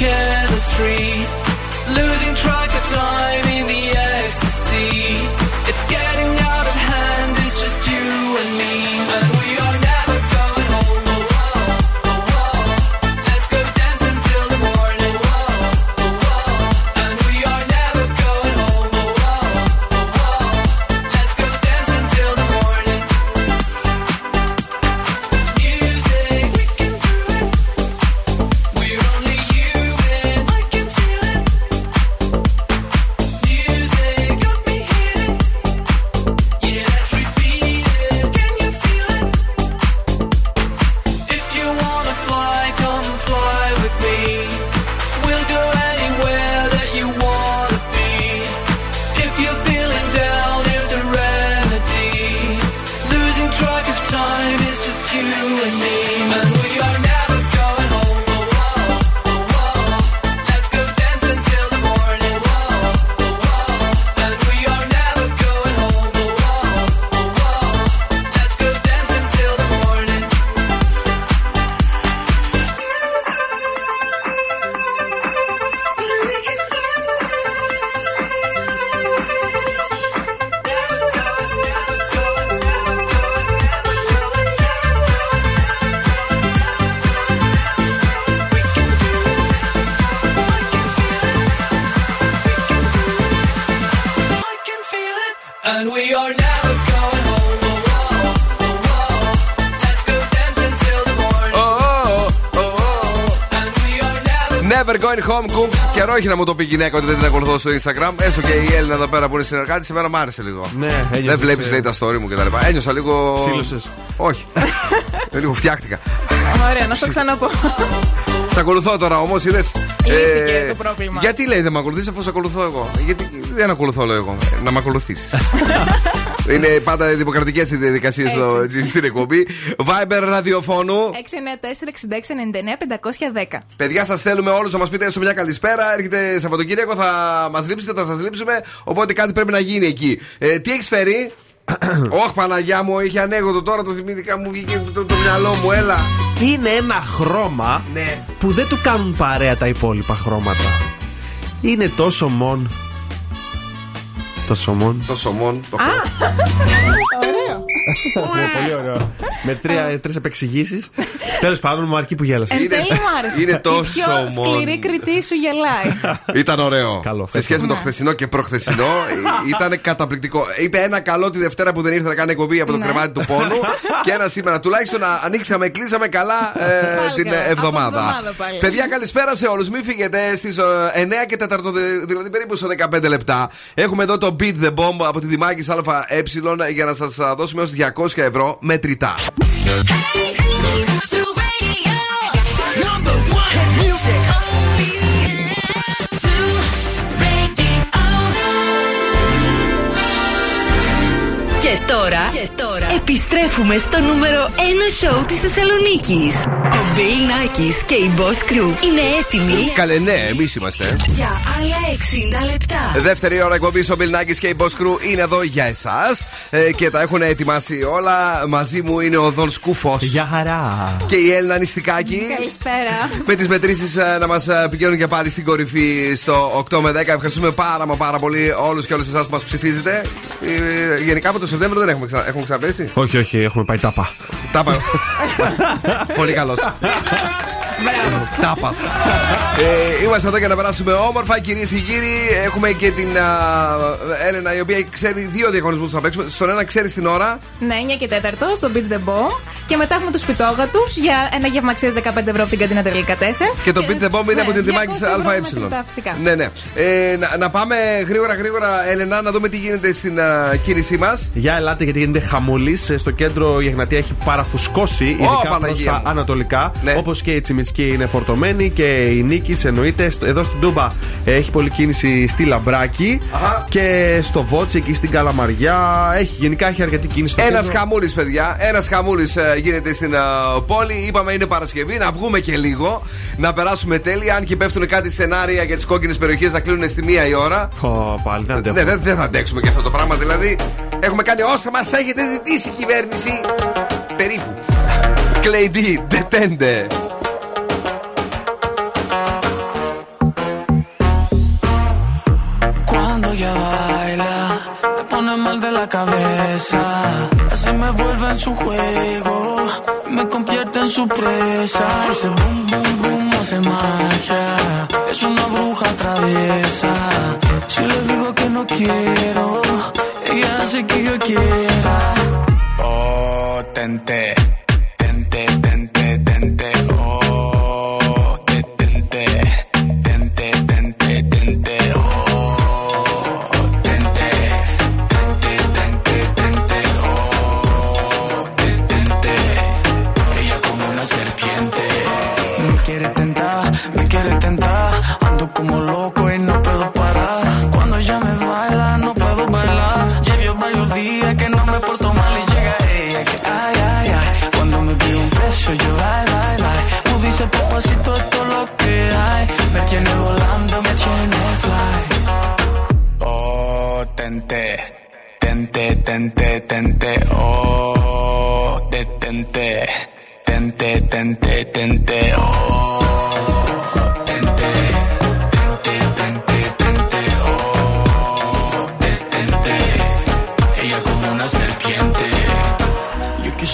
chemistry, losing track of time in the ecstasy. It's getting out of hand, it's just you and me, and we are now. Καιρό έχει να μου το πει η γυναίκα ότι δεν την ακολουθώ στο Instagram. Έστω και η Έλληνα εδώ πέρα που είναι συνεργάτη, σήμερα μ' άρεσε λίγο. Ναι, δεν βλέπει σε... λέει τα story μου κτλ. Ένιωσα λίγο. Ψήλωσες. Όχι. Λίγο φτιάχτηκα. Ωραία, να στο ξαναπώ. Σ' ακολουθώ τώρα όμως, είδες. Λύθηκε το πρόβλημα. Γιατί λέει δεν με ακολουθείς αφού σ' ακολουθώ εγώ? Γιατί δεν ακολουθώ, λέω εγώ. Να με ακολουθήσεις. Είναι πάντα δημοκρατικές οι διαδικασίες στην εκπομπή. Viber ραδιοφώνου έξι εννιά τέσσερα, έξι έξι, εννιά εννιά, πέντε ένα μηδέν. Παιδιά, σας θέλουμε όλους να μας πείτε έστω μια καλησπέρα. Έρχεται Σαββατοκύριακο, θα μας λείψετε, θα σας λείψουμε. Οπότε κάτι πρέπει να γίνει εκεί. Ε, τι έχεις φέρει? Όχι, Παναγιά μου, είχε ανέκδοτο τώρα, το θυμήθηκα, μου βγήκε το, το, το μυαλό μου, έλα. Είναι ένα χρώμα, ναι, που δεν του κάνουν παρέα τα υπόλοιπα χρώματα. Είναι το σωμόν. Το σωμόν. Το σωμόν, το χρώμα. Ωραίο. Πολύ ωραίο. Με τρεις επεξηγήσεις. Τέλος πάντων, μου αρκεί που γέλασε. Εν τέλει μου άρεσε. Είναι τόσο μόνο. Η πιο σκληρή κριτή σου γελάει. Ήταν ωραίο. Σε σχέση με το χθεσινό και προχθεσινό, ήταν καταπληκτικό. Είπε ένα καλό τη Δευτέρα που δεν ήρθε να κάνει εκπομπή από το κρεβάτι του πόνου. Και ένα σήμερα. Τουλάχιστον ανοίξαμε, κλείσαμε καλά την εβδομάδα. Παιδιά, καλησπέρα σε όλους. Μην φύγετε στις εννιά και τέσσερα, δηλαδή περίπου σε δεκαπέντε λεπτά. Έχουμε εδώ το Beat the Bomb από τη Δημάκη ΑΕ για να σας δώσουμε έως διακόσια ευρώ μετρητά. Και τώρα, και τώρα επιστρέφουμε στο νούμερο ένα σοου της Θεσσαλονίκης. Ο Bill Nakis και η Boss Crew είναι έτοιμοι. Καλέ, ναι, εμείς είμαστε. Για άλλα εξήντα λεπτά. Δεύτερη ώρα εκπομπής, ο Bill Nakis και η Boss Crew είναι εδώ για εσάς. Ε, και τα έχουν ετοιμάσει όλα. Μαζί μου είναι ο Δον Σκούφος. Γεια χαρά. Και η Έλληνα Νηστικάκη. Καλησπέρα. Με τις μετρήσεις να μας πηγαίνουν και πάλι στην κορυφή στο οκτώ με δέκα. Ευχαριστούμε πάρα μα πάρα πολύ όλους και όλες εσάς που μας ψηφίζετε. Ε, γενικά από το Σεπτέμβριο δεν έχουμε, ξα... έχουμε ξαναπέσει. Όχι, όχι, έχουμε πάει τάπα. Τάπα. Πολύ καλός. Τάπα. ε, είμαστε εδώ για να περάσουμε όμορφα, κυρίες και κύριοι. Έχουμε και την uh, Έλενα, η οποία ξέρει δύο διαγωνισμούς που θα παίξουμε. Στον ένα ξέρει την ώρα. Ναι, εννιά και τέσσερα στο Beat the Bomb. Και μετά έχουμε τους πιτόγατους για ένα γεύμα αξίας δεκαπέντε ευρώ από την Καντίνα Delicatessen. Και το Beat the Bomb είναι ναι, από την Δημάκη ΑΕ. Ναι, ναι. Ε, να, να πάμε γρήγορα, γρήγορα, Έλενα, να δούμε τι γίνεται στην uh, κίνησή μας. Για ελάτε, γιατί γίνεται χαμούλης. Στο κέντρο η Εγνατία έχει παραφουσκώσει, ειδικά προς τα ανατολικά. Ναι. Όπως και η Τσιμισκή είναι φορτωμένη και η Νίκης εννοείται. Εδώ στην Τούμπα έχει πολλή κίνηση στη Λαμπράκη. Αχα. Και στο Βότσι εκεί στην Καλαμαριά. Έχει, γενικά έχει αρκετή κίνηση. Ένας χαμούλης, παιδιά. Ένας χαμούλης γίνεται στην uh, πόλη. Είπαμε είναι Παρασκευή, να βγούμε και λίγο, να περάσουμε τέλεια. Αν και πέφτουν κάτι σενάρια για τις κόκκινες περιοχές να κλείνουν στη μία η ώρα. Oh, πάλι, δεν, ναι, δεν, δεν θα αντέξουμε και αυτό το πράγμα. Δηλαδή, έχουμε κάνει όσα μας έχετε ζητήσει η κυβέρνηση. Περίπου. Κλεϊντή, detente. la cabeza. Se me vuelve en su juego, me convierte en su presa. Ese boom, boom, boom hace magia, es una bruja traviesa. Si le digo que no quiero, ella hace que yo quiera. Oh, tente, tente, tente, tente. Oh, tente, tente, tente, tente. Como loco y no puedo parar. Cuando ella me baila no puedo bailar. Ya vio varios días que no me porto mal y llega ella que ay, ay, ay. Cuando me pide un beso yo ay, ay, ay. Tú dices papacito esto es lo que hay. Me tiene volando, me tiene fly. Oh, tente, tente, tente, tente. Oh, detente, tente, tente, tente. Oh,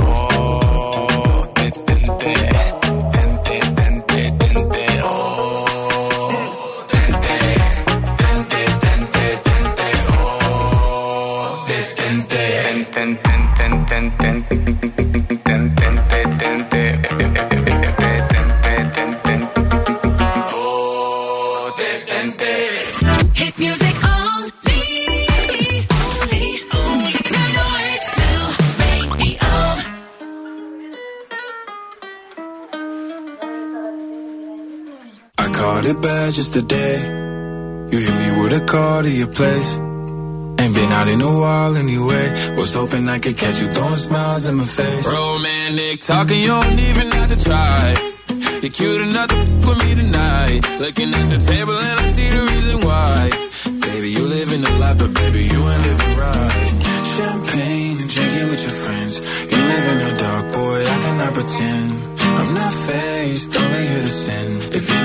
Oh, tente. Caught it bad just today. You hit me with a call to your place. Ain't been out in a while anyway. Was hoping I could catch you throwing smiles in my face. Romantic talking, you don't even have to try. You're cute enough to f*** with me tonight. Looking at the table and I see the reason why. Baby, you living a lot, but baby, you ain't living right. Champagne and drinking with your friends. You live in the dark, boy, I cannot pretend. I'm not faced, only here to sin. If you've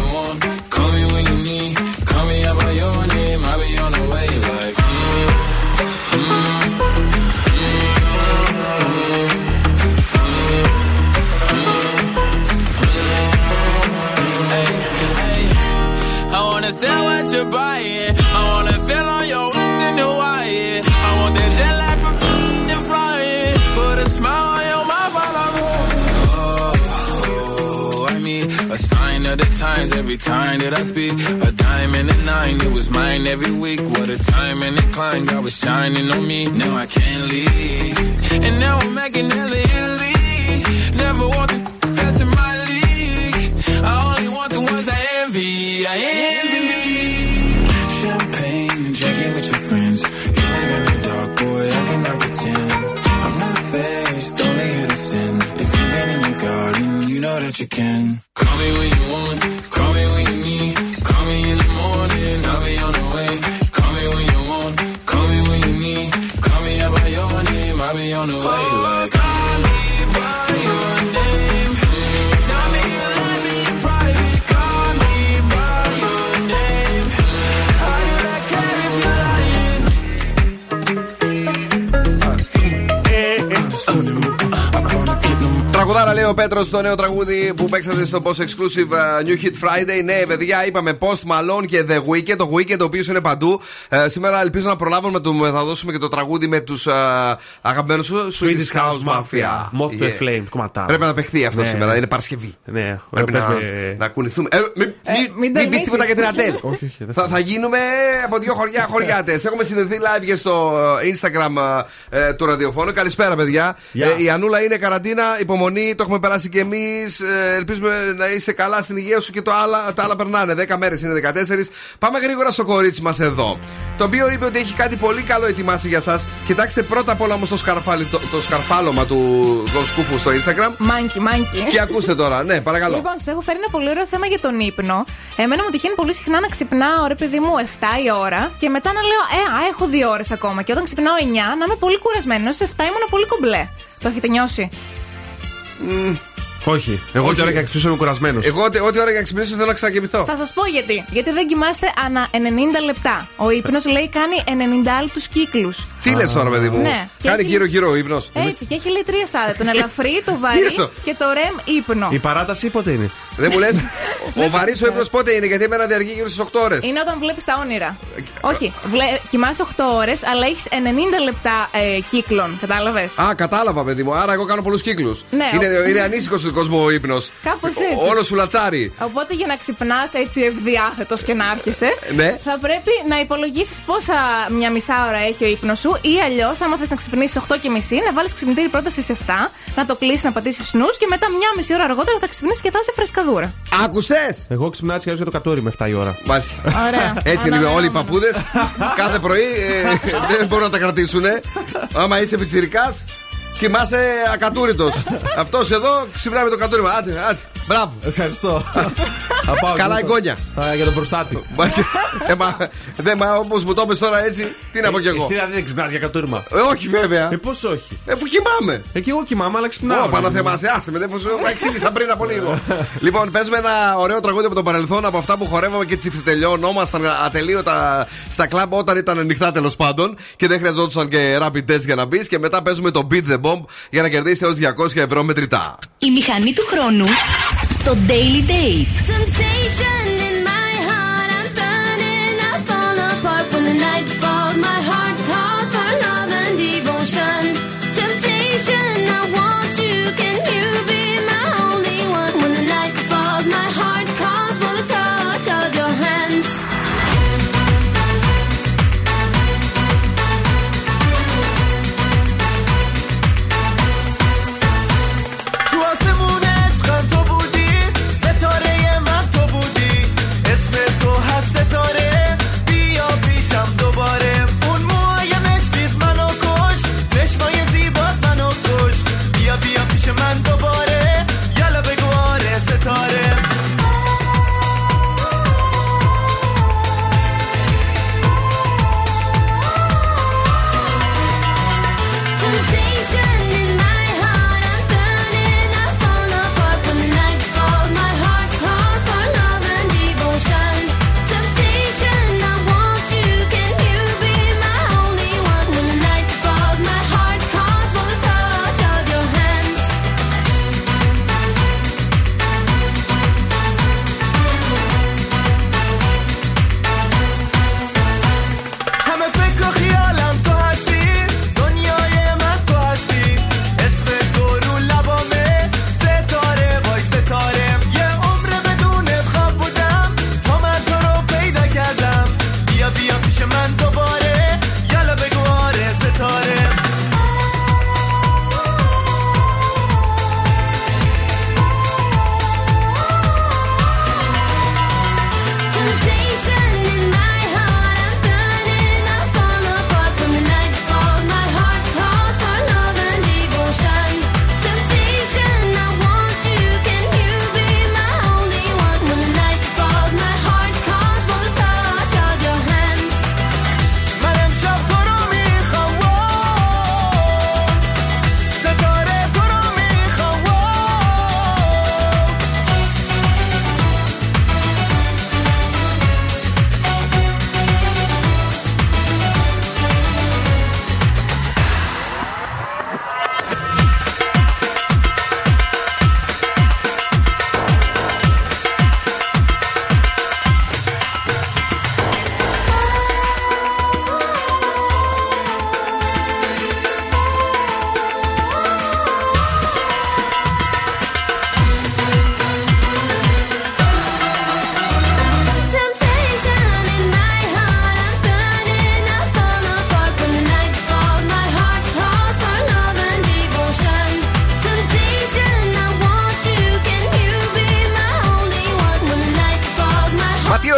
want, call me when you need. Call me out by your name, I'll be on the way. Like, mm, mm, mm, mm, mm, mm, mm. Hey, hey, I wanna sell what you're buying. I wanna feel on your w- in Hawaii. I want that jet lag from f***ing flying. Put a smile on your mouth while I'm oh, oh, I mean, a sign of the times every time that I speak. A dime and a nine, it was mine every week. What a time and a climb, God was shining on me. Now I can't leave. And now I'm making hell in Italy. Never want the f***ing pass in my league. I only want the ones I envy, I envy. That you can call me when you want, call me when you need, call me in the morning, I'll be on the way. Call me when you want, call me when you need, call me out by your name, I'll be on the way. Oh, like call me by your name, tell me you love me in private. Call me by your name, how do I care if you're lying? Τραγουδάρα λέει ο Πέτρος στο νέο τραγούδι που παίξατε στο Boss Exclusive uh, New Hit Friday. Ναι, παιδιά, είπαμε Post Malone και The Weeknd. Το Weeknd, το οποίο είναι παντού. Uh, σήμερα ελπίζω να προλάβουμε να του θα δώσουμε και το τραγούδι με τους uh, αγαπημένους σου. Swedish, Swedish House Mafia. Moth the Flame, κομματάρα. Πρέπει να παιχθεί αυτό, ναι, σήμερα, είναι Παρασκευή. Ναι, πρέπει να, με... να κουνηθούμε. Ε, μην ε, μην, μην πεις τίποτα για την Adele. Όχι, όχι, θα, θα γίνουμε από δύο χωριά χωριάτες. Έχουμε συνδεθεί live και στο Instagram uh, του ραδιοφώνου. Καλησπέρα, παιδιά. Yeah. Ε, η Ανούλα είναι καραντίνα, υπομονή, το έχουμε περάσει κι εμείς. Ελπίζουμε να είσαι καλά στην υγεία σου και το άλλα, τα άλλα περνάνε. δέκα μέρες είναι δεκατέσσερις. Πάμε γρήγορα στο κορίτσι μας εδώ. Το οποίο είπε ότι έχει κάτι πολύ καλό ετοιμάσει για σας. Κοιτάξτε πρώτα απ' όλα όμως το, σκαρφάλι, το, το σκαρφάλωμα του το σκούφου στο Instagram. Μάνκι, μάνκι. Και ακούστε τώρα, ναι, παρακαλώ. Λοιπόν, σας έχω φέρει ένα πολύ ωραίο θέμα για τον ύπνο. Εμένα μου τυχαίνει πολύ συχνά να ξυπνάω, ρε παιδί μου, εφτά η ώρα και μετά να λέω, ε, α, έχω δύο ώρες ακόμα. Και όταν ξυπνάω εννιά, να είμαι πολύ κουρασμένος. εφτά ήμουν πολύ κομπλέ. Το έχετε νιώσει? Mm. Όχι. Εγώ ό,τι ώρα και να ξυπνήσω είμαι κουρασμένος. Εγώ ό,τι ώρα και να ξυπνήσω θέλω να ξανακοιμηθώ. Θα σας πω γιατί. Γιατί δεν κοιμάστε ανά ενενήντα λεπτά. Ο ύπνος λέει κάνει ενενήντα άλτους κύκλους. Τι λες τώρα, παιδί μου? Ναι. Κάνει γύρω-γύρω ο ύπνος. Έτσι, και έχει λέει τρία στάδια. Τον ελαφρύ, το βαρύ και το ρεμ ύπνο. Η παράταση πότε είναι? Δεν μου λες. Ο βαρύς ο ύπνος πότε είναι? Γιατί εμένα διαρκεί γύρω στις οκτώ ώρες. Είναι όταν βλέπεις τα όνειρα. Όχι. Κοιμάσαι οκτώ ώρες, αλλά έχεις ενενήντα λεπτά κύκλων. Κατάλαβες? Α, κατάλαβα, παιδί μου. Άρα εγώ κάνω πολλούς κύκλους. Είναι ανήσυχο του κόσμου ο ύπνος. Κάπως έτσι. Όλο σου λατσάρι. Οπότε για να ξυπνάς έτσι ευδιάθετος και να άρχισε, θα πρέπει να υπολογίσεις πόσα μια μισά ώρα έχει ο ύπνος σου. Ή αλλιώς, άμα θες να ξυπνήσεις οκτώ και μισή, να βάλεις ξυπνητήρι πρώτα στις εφτά, να το κλείσεις, να πατήσεις snooze και μετά μια μισή ώρα αργότερα θα ξυπνήσεις και θα είσαι φρεσκαδούρα. Άκουσες! Εγώ ξυπνάω έτσι για το κατόρι με εφτά η ώρα. Ωραία. Έτσι είναι όλοι οι παππούδες. Κάθε πρωί ε, δεν μπορούν να τα κρατήσουν. Ε. Άμα είσαι πιτσιρικάς, κοιμάσαι ακατούρητος. Αυτός εδώ ξυπνάει με το κατόρι. Άντε, άντε. Μπράβο. Ευχαριστώ. Καλά εγγόνια. Για τον προστάτη. Δε μα όπως μου το είπες τώρα έτσι, τι να πω κι εγώ. Εσύ δεν ξυπνάς για κατούρμα? Όχι βέβαια. Ε πώς όχι? Ε που κοιμάμαι. Ε κι εγώ κοιμάμαι αλλά ξυπνάω. Ω παναθεμάσαι, άσε με, δεν εξήγησα πριν από λίγο. Λοιπόν, παίζουμε ένα ωραίο τραγούδι από τον παρελθόν, από αυτά που χορεύαμε και τσιφτετελειώνόμασταν ατελείωτα στα κλαμπ όταν ήταν ανοιχτά τέλος πάντων και δεν χρειαζόντουσαν και rapid test για να μπεις και μετά παίζουμε το Beat the Bomb για να κερδίσετε έως διακόσια ευρώ μετρητά. Η μηχανή του χρόνου. Στο Daily Date. Temptation in my heart, I'm burning, I fall apart when the night falls. My heart calls for love and devotion. Temptation, I want you, can you be my only one? When the night falls, my heart calls for the touch of your hands. It's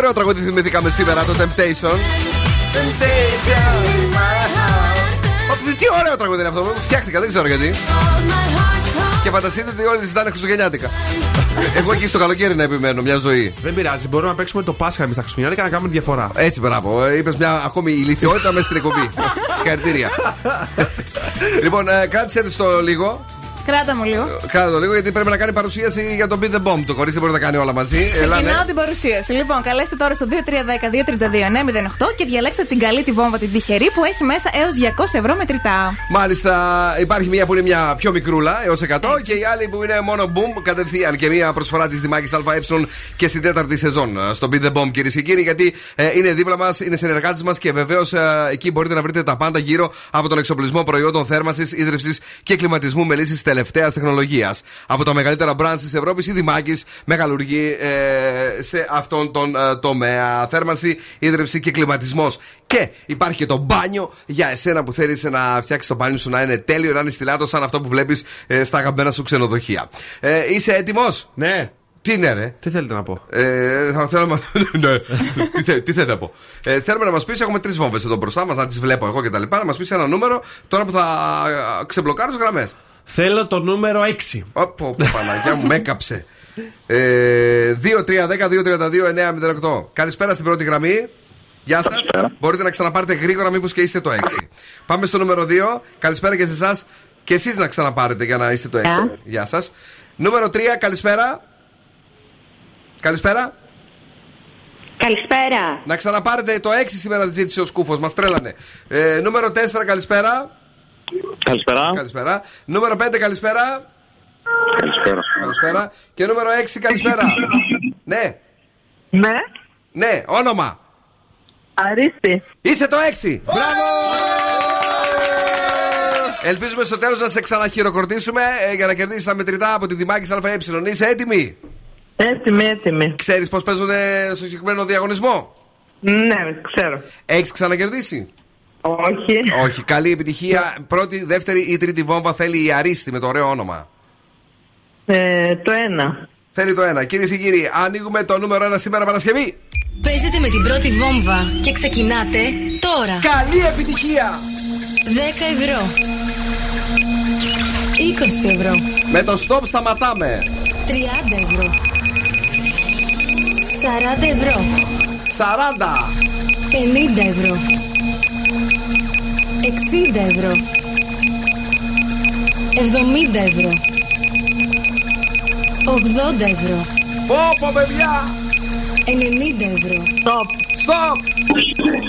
ωραίο τραγούδι θυμηθήκαμε σήμερα, το Temptation. Temptation in my heart. Τι ωραίο τραγούδι είναι αυτό, φτιάχτηκα, δεν ξέρω γιατί. Και φανταστείτε ότι όλοι ζητάνε χριστουγεννιάτικα. Εγώ εκεί στο καλοκαίρι να επιμένω μια ζωή. Δεν πειράζει, μπορούμε να παίξουμε το Πάσχα εμείς τα χριστουγεννιάτικα να κάνουμε διαφορά. Έτσι, μπράβο. Είπες μια ακόμη ηλικιότητα μέσα στην εκπομπή. Συγχαρητήρια. Λοιπόν, κράτησε το λίγο. Κράτα μου λίγο. Κράτα το λίγο, γιατί πρέπει να κάνει παρουσίαση για τον Be The Bomb. Το κορίτσι μπορεί να τα κάνει όλα μαζί. Ξεκινάω την παρουσίαση. Λοιπόν, καλέστε τώρα στο δύο τρία ένα μηδέν δύο τρία δύο εννιά μηδέν οκτώ και διαλέξτε την καλή τη βόμβα, την τυχερή, που έχει μέσα έως διακόσια ευρώ μετρητά. Μάλιστα, υπάρχει μία που είναι μια πιο μικρούλα, έως εκατό, έτσι, και η άλλη που είναι μόνο boom κατευθείαν. Και μία προσφορά τη Δημάκη ΑΕ και στην τέταρτη σεζόν στο Be The Bomb, κυρίε και κύριοι, γιατί ε, είναι δίπλα μα, είναι συνεργάτη μα και βεβαίω ε, εκεί μπορείτε να βρείτε τα πάντα γύρω από τον εξοπλισμό προϊόντων θέρμανση, ίδρυυση και κλιματισμού με λύσει τελευταίας τεχνολογίας. Από τα μεγαλύτερα brands της Ευρώπης, η Δημάκης μεγαλουργεί ε, σε αυτόν τον ε, τομέα. Θέρμανση, ίδρυψη και κλιματισμός. Και υπάρχει και το μπάνιο για εσένα που θέλεις να φτιάξεις το μπάνιο σου να είναι τέλειο, να είναι στυλάτο σαν αυτό που βλέπεις ε, στα αγαπημένα σου ξενοδοχεία. Ε, είσαι έτοιμος? Ναι. Τι ναι, ρε. Τι θέλετε να πω. Ε, θα θέλω να... ναι. τι, θε, τι θέλετε να πω. Ε, θέλουμε να μας πεις, έχουμε τρεις βόμβες εδώ μπροστά μας, να τις βλέπω εγώ κτλ. Να μας πεις ένα νούμερο τώρα που θα ξεμπλοκάρεις γραμμές. Θέλω το νούμερο έξι. Ωπω, Παναγιά μου, με έκαψε. δύο τρία ένα μηδέν δύο τρία δύο εννιά μηδέν οκτώ. Καλησπέρα στην πρώτη γραμμή. Γεια σας. Μπορείτε να ξαναπάρετε γρήγορα, μήπως και είστε το έξι. Πάμε στο νούμερο δύο. Καλησπέρα και σε εσάς. Και εσείς να ξαναπάρετε για να είστε το έξι. Yeah. Γεια σας. Νούμερο τρία, καλησπέρα. Καλησπέρα. Καλησπέρα. Να ξαναπάρετε το έξι σήμερα, τη ζήτησε ο Σκούφος. Μας τρέλανε. Ε, νούμερο τέσσερα, καλησπέρα. Καλησπέρα. Καλησπέρα. Νούμερο πέντε, καλησπέρα. Καλησπέρα. Καλησπέρα. Και νούμερο έξι, καλησπέρα. Ναι. Ναι. Ναι, όνομα. Αρίστη. Είσαι το έξι. Μπράβο! Ελπίζουμε στο τέλος να σε ξαναχειροκροτήσουμε για να κερδίσεις τα μετρητά από τη Δημάκης ΑΕ. Είσαι έτοιμη? Έτοιμη, έτοιμη. Ξέρεις πώς παίζονται στο συγκεκριμένο διαγωνισμό? Ναι, ξέρω. Έχεις ξανακερδίσει? Όχι. Όχι. Καλή επιτυχία. Πρώτη, δεύτερη ή τρίτη βόμβα θέλει η Αρίστη με το ωραίο όνομα. Ε, το ένα. Θέλει το ένα. Κυρίες και κύριοι, ανοίγουμε το νούμερο ένα σήμερα Παρασκευή. Παίζετε με την πρώτη βόμβα και ξεκινάτε τώρα. Καλή επιτυχία. δέκα ευρώ. είκοσι ευρώ. Με το stop σταματάμε. τριάντα ευρώ. σαράντα ευρώ. σαράντα. πενήντα ευρώ. εξήντα ευρώ. εβδομήντα ευρώ. ογδόντα ευρώ. Πόπο, παιδιά! ενενήντα ευρώ. Stop! Stop!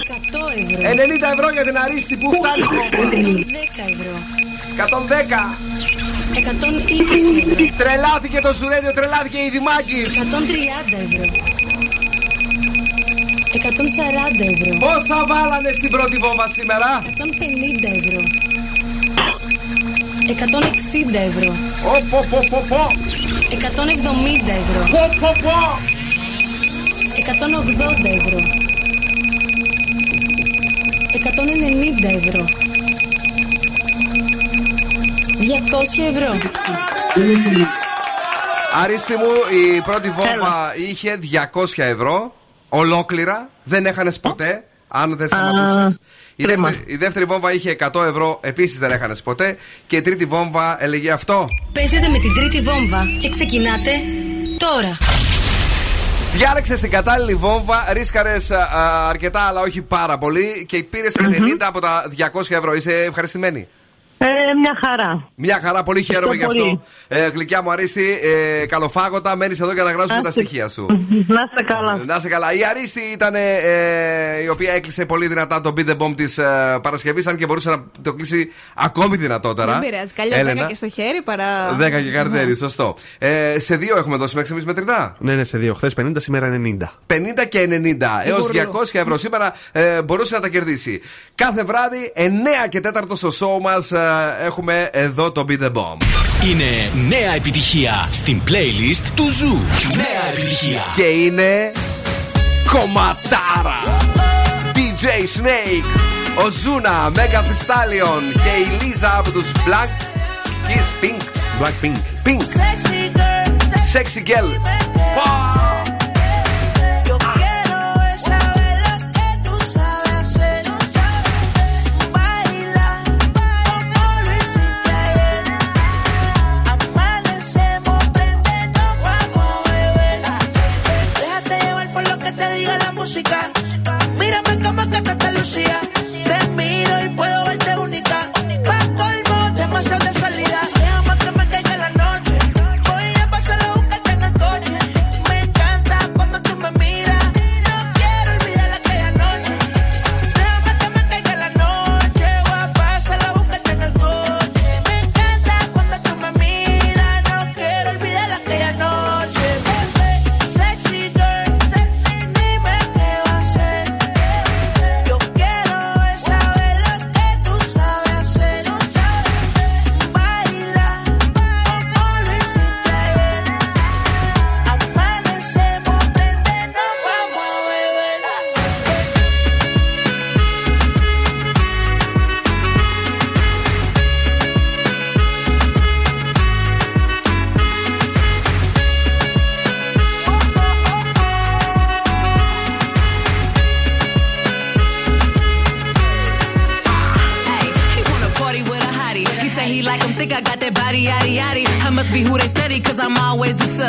εκατό ευρώ. ενενήντα ευρώ για την Αρίστη που φτάνει. εκατόν δέκα ευρώ. εκατόν δέκα. εκατόν είκοσι ευρώ. Τρελάθηκε το Σουρέντιο, τρελάθηκε η Δημάκης. εκατόν τριάντα ευρώ. εκατόν σαράντα ευρώ. Πόσα βάλανε στην πρώτη βόμβα σήμερα? εκατόν πενήντα ευρώ. εκατόν εξήντα ευρώ. Ω, πω, πω, πω, πω. εκατόν εβδομήντα ευρώ. Πω, πω, πω. εκατόν ογδόντα ευρώ. εκατόν ενενήντα ευρώ. διακόσια ευρώ. Αρίστη μου, η πρώτη βόμβα είχε διακόσια ευρώ. Ολόκληρα, δεν έχανες ποτέ, αν δεν σταματούσες. Η δεύτερη, η δεύτερη βόμβα είχε εκατό ευρώ, επίσης δεν έχανες ποτέ. Και η τρίτη βόμβα έλεγε αυτό. Παίζετε με την τρίτη βόμβα και ξεκινάτε τώρα. Διάλεξες την κατάλληλη βόμβα, ρίσκαρες α, αρκετά, αλλά όχι πάρα πολύ. Και πήρες ενενήντα mm-hmm. από τα διακόσια ευρώ. Είσαι ευχαριστημένη? Ε, μια χαρά. Μια χαρά, πολύ χαίρομαι γι' αυτό. Ε, γλυκιά μου Αρίστη, ε, καλοφάγωτα, μένεις εδώ για να γράψουμε τα στοιχεία σου. Να σε καλά. Να σε καλά. Η Αρίστη ήταν ε, η οποία έκλεισε πολύ δυνατά το Be The Bomb της ε, Παρασκευής, αν και μπορούσε να το κλείσει ακόμη δυνατότερα. Δεν πειράζει, καλύτερα και στο χέρι παρά. δέκα και καρτέρι, σωστό. Ε, σε δύο έχουμε δώσει μέχρι εμείς μετρητά. Ναι, ναι, σε δύο. Χθες πενήντα, σήμερα ενενήντα. πενήντα και ενενήντα έως διακόσια ευρώ σήμερα ε, μπορούσε να τα κερδίσει. Κάθε βράδυ, εννιά και τέταρτο στο show μας. Έχουμε εδώ το Be The Bomb. Είναι νέα επιτυχία στην playlist του Ζου. Νέα επιτυχία. Και είναι κομματάρα. ντι τζέι Snake, ο Ζούνα, Μέγα Φιστάλιον και η Λίζα από τους Black Kiss Pink. Black Pink. Pink. Sexy Girl. Sexy Girl. Wow. música. Mírame como canta esta Lucía. Te miro y puedo verte única. Pa' colmo, demasiado de salida. Déjame que me caiga la noche. Voy a pasar a buscarte en el coche. Me encanta cuando tú me miras. No quiero olvidar aquella noche. Déjame que me caiga la noche. Voy a pasar a buscarte en el coche. Me encanta cuando tú me miras. No quiero olvidar aquella noche.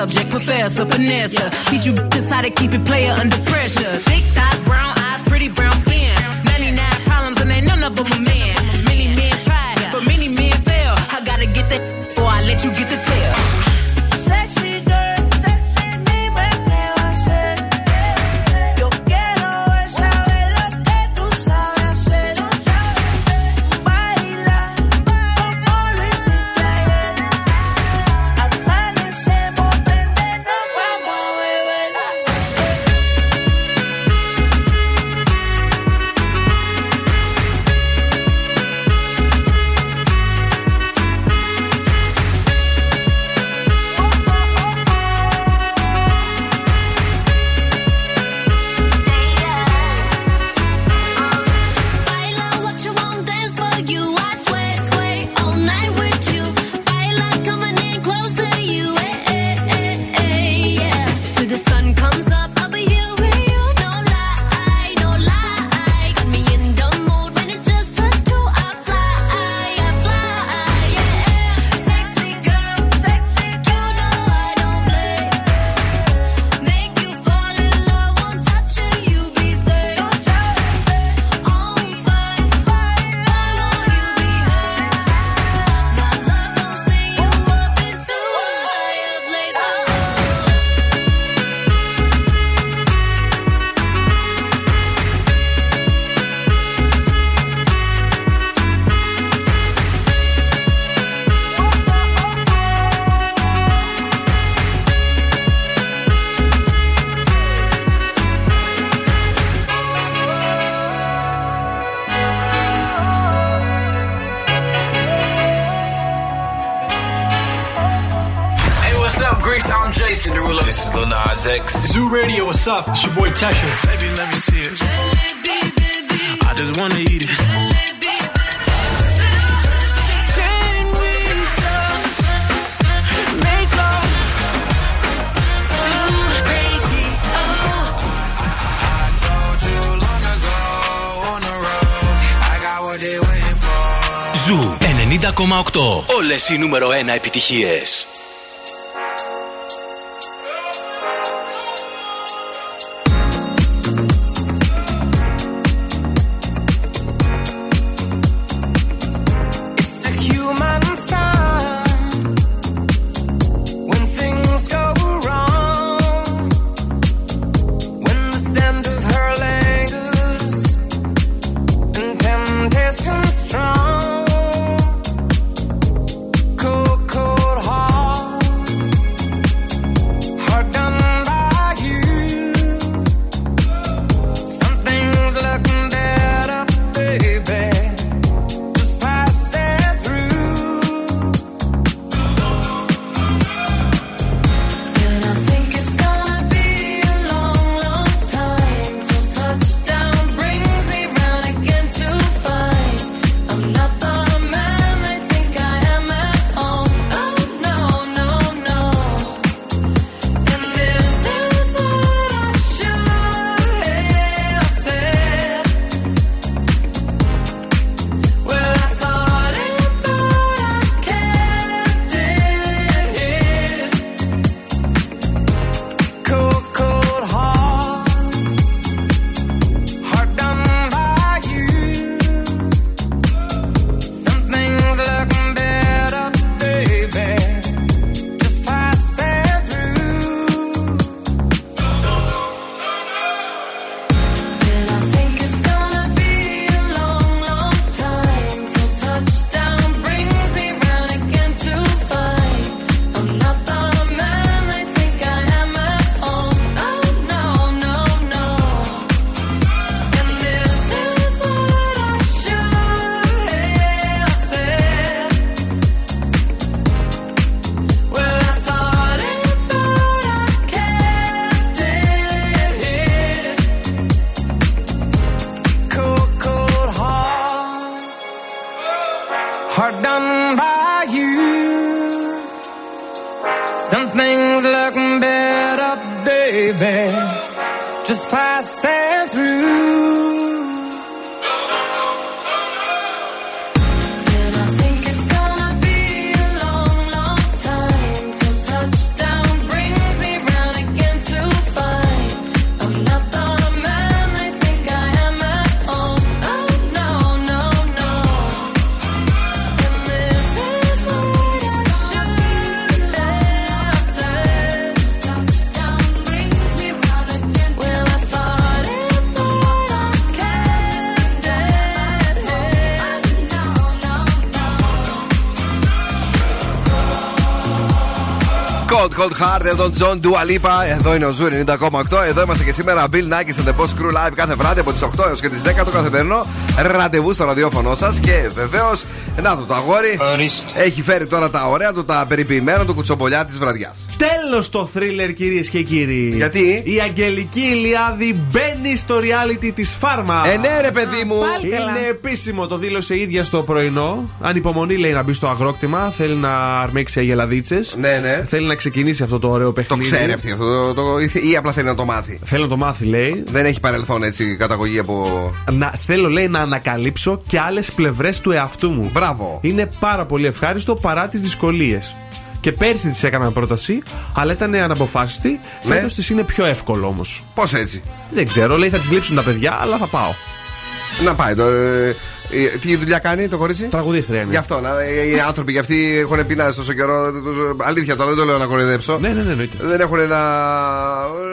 Subject, professor, finessa. Teach you bitches how to keep it player under pressure. Thick thighs, brown eyes, pretty brown skin. ninety-nine problems and ain't none of them a man. Many men tried, but many men fail. I gotta get that before I let you get the tail. Sexy girl, dime qué va a hacer. Yo quiero saber lo que tú sabes hacer. Baila como lo hiciste ayer. What's up? It's your boy Tesha. Baby, let me see it. Jalebi, baby. I just wanna eat it. Jalebi, baby. Can we just make love through radio? I told you long ago on the road. I got what they waiting for. Zoo ενενήντα κόμμα οκτώ. Όλες οι νούμερο ένα επιτυχίες. Strong, cold, cold heart. just passing through. Hot, hot, hard, εδώ John Dua Lipa. Εδώ είναι ο Zoo ενενήντα κόμμα οκτώ. Εδώ είμαστε και σήμερα. Bill Nakis and the Boss Crew live κάθε βράδυ από τις οκτώ έως και τις δέκα το καθημερινό. Ραντεβού στο ραδιόφωνο σας. Και βεβαίως, να το το αγόρι. Ορίστε. Έχει φέρει τώρα τα ωραία του, τα περιποιημένα του κουτσομπολιά της βραδιάς. Τέλος το θρίλερ, κυρίες και κύριοι. Γιατί η Αγγελική Ιλιάδη μπαίνει στο reality της Φάρμα. Ε, ναι, ρε παιδί μου. Α, είναι επίσημο, το δήλωσε η ίδια στο πρωινό. Ανυπομονεί, λέει, να μπει στο αγρόκτημα. Θέλει να αρμέξει αγελαδίτσες. Ναι, ναι. Θέλει να ξεκινήσει αυτό το ωραίο παιχνίδι. Το ξέρει αυτή αυτό. Το, το, το, ή απλά θέλει να το μάθει. Θέλει να το μάθει, λέει. Δεν έχει παρελθόν έτσι καταγωγή από. Να, θέλω, λέει, να ανακαλύψω και άλλες πλευρές του εαυτού μου. Μπράβο. Είναι πάρα πολύ ευχάριστο παρά τις δυσκολίες. Και πέρσι της έκαναν πρόταση, αλλά ήταν αναποφάσιστη. Ναι. Φέτος της είναι πιο εύκολο όμως. Πώς έτσι? Δεν ξέρω, λέει θα της λείψουν τα παιδιά, αλλά θα πάω. Να πάει το... Ε, τι δουλειά κάνει το κορίτσι? Τραγουδίστρια είναι. Γι' αυτό, να, οι άνθρωποι γι' αυτοί έχουν πεινάσει τόσο καιρό. Αλήθεια τώρα, δεν το λέω να κοροϊδέψω. Ναι, ναι, ναι, ναι. Δεν έχουν να,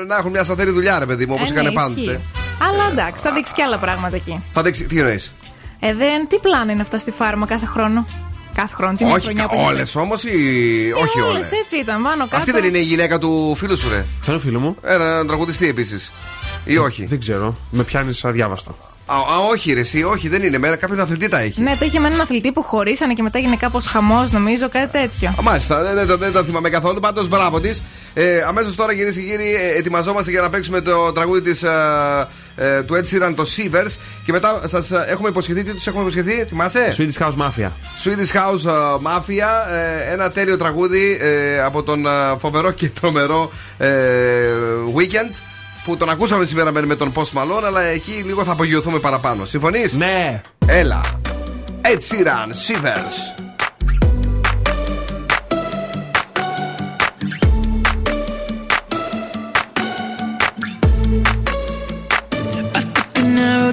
να έχουν μια σταθερή δουλειά, ρε παιδί μου, όπως ε, ναι, είχαν πάντοτε. Αλλά εντάξει, θα δείξει και άλλα πράγματα εκεί. Θα δείξει, τι εννοείς? Ε, δεν, τι πλάνα είναι αυτά στη Φάρμα κάθε χρόνο? Κάθε χρόνο, την όχι όλες όμως ή και όχι όλες. Όλες έτσι ήταν, πάνω κάτω. Αυτή δεν είναι η γυναίκα του φίλου σου, ρε? Ποιο φίλο μου? Ένα τραγουδιστή επίσης. Ή όχι? Δεν ξέρω, με πιάνεις αδιάβαστο. Α, α, όχι, ρε, εσύ, όχι, δεν είναι. Μέρα κάποιον αθλητή τα έχει. Ναι, το είχε με έναν αθλητή που χωρίσανε και μετά έγινε κάπως χαμός, νομίζω, κάτι τέτοιο. Α, μάλιστα, δεν, δεν, δεν τα θυμάμαι καθόλου. Πάντως, μπράβο της. Ε, αμέσως τώρα, κυρίες και κύριοι, ετοιμαζόμαστε για να παίξουμε το τραγούδι της, ε, του Ed Sheeran, το Shivers. Και μετά σας έχουμε υποσχεθεί, τι τους έχουμε υποσχεθεί, θυμάσαι? Swedish House Mafia. Swedish House Mafia, ε, ένα τέλειο τραγούδι ε, από τον φοβερό και τρομερό ε, Weekend. Που τον ακούσαμε σήμερα με τον Post Malone, αλλά εκεί λίγο θα απογειωθούμε παραπάνω. Συμφωνείς? Ναι. Έλα. Ed Sheeran, Shivers. I took an arrow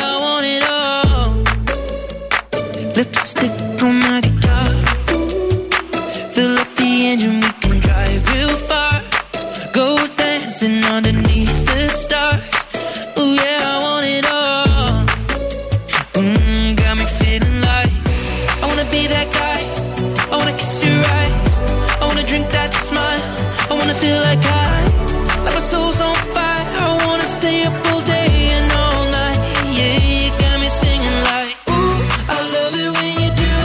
I want it all. Lipstick on my guitar. Fill up the engine, we can drive real far. Go dancing underneath the stars. Ooh yeah, I want it all. Mmm, got me feeling like I wanna be that guy. I wanna kiss your eyes. I wanna drink that smile. I wanna feel like I, like my soul's on fire. I wanna stay up all day and all night. Yeah, you got me singing like, ooh, I love it when you do.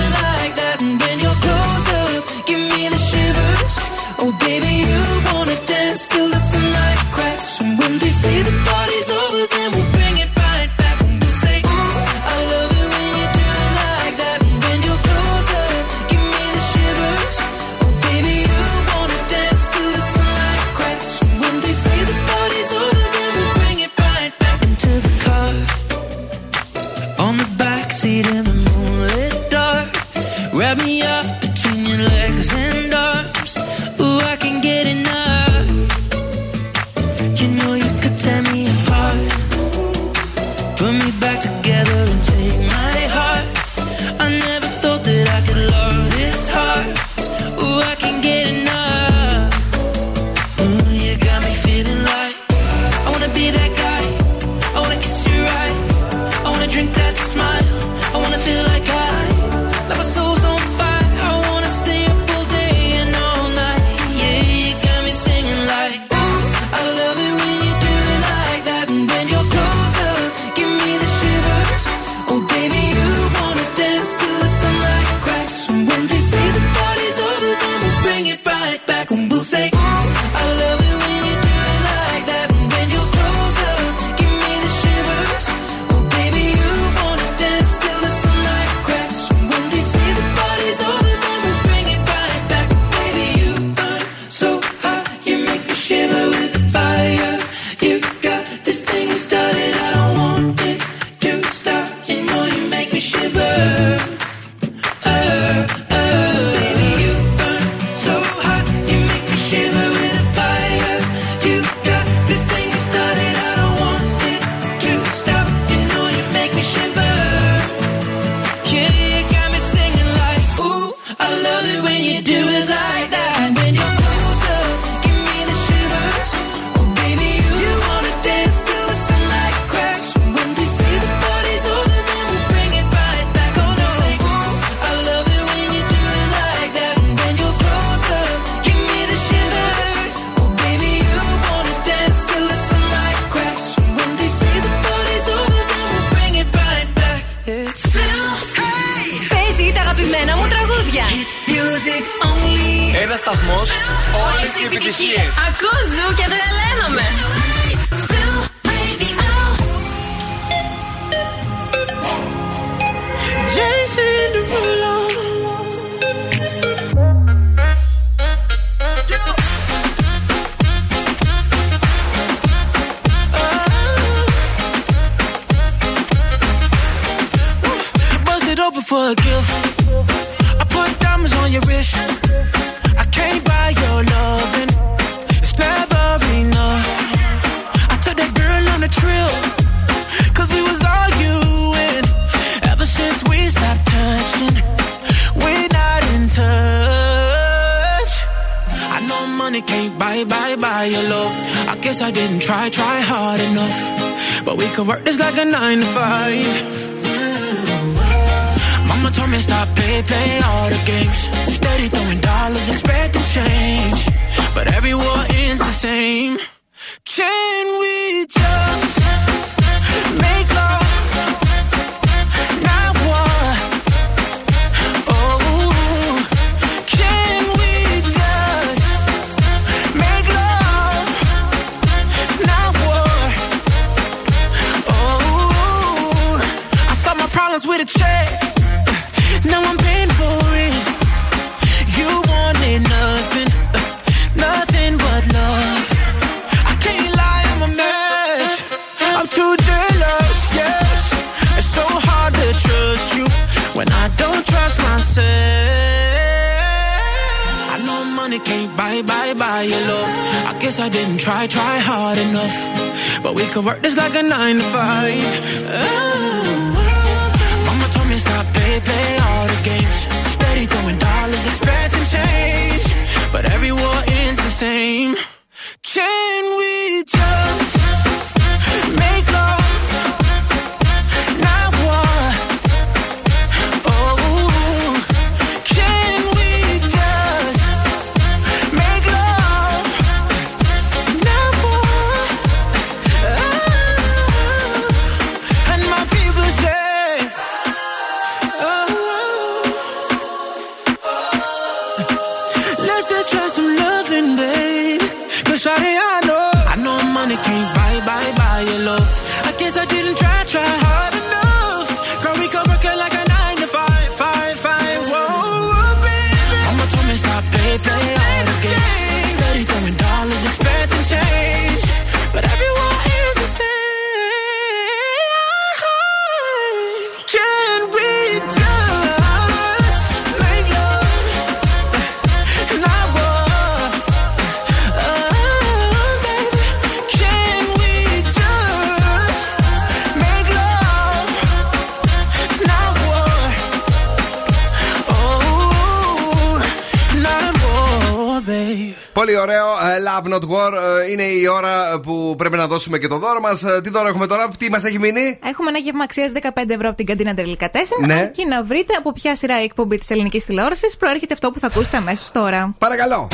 δώσουμε και το δώρο μας. Τι δώρο έχουμε τώρα, τι μας έχει μείνει? Έχουμε ένα γεύμα αξίας δεκαπέντε ευρώ από την Καντίνα Delicatessen. Ναι. Αρκεί να βρείτε από ποια σειρά η εκπομπή της ελληνικής τηλεόρασης προέρχεται αυτό που θα ακούσετε αμέσως τώρα. Παρακαλώ.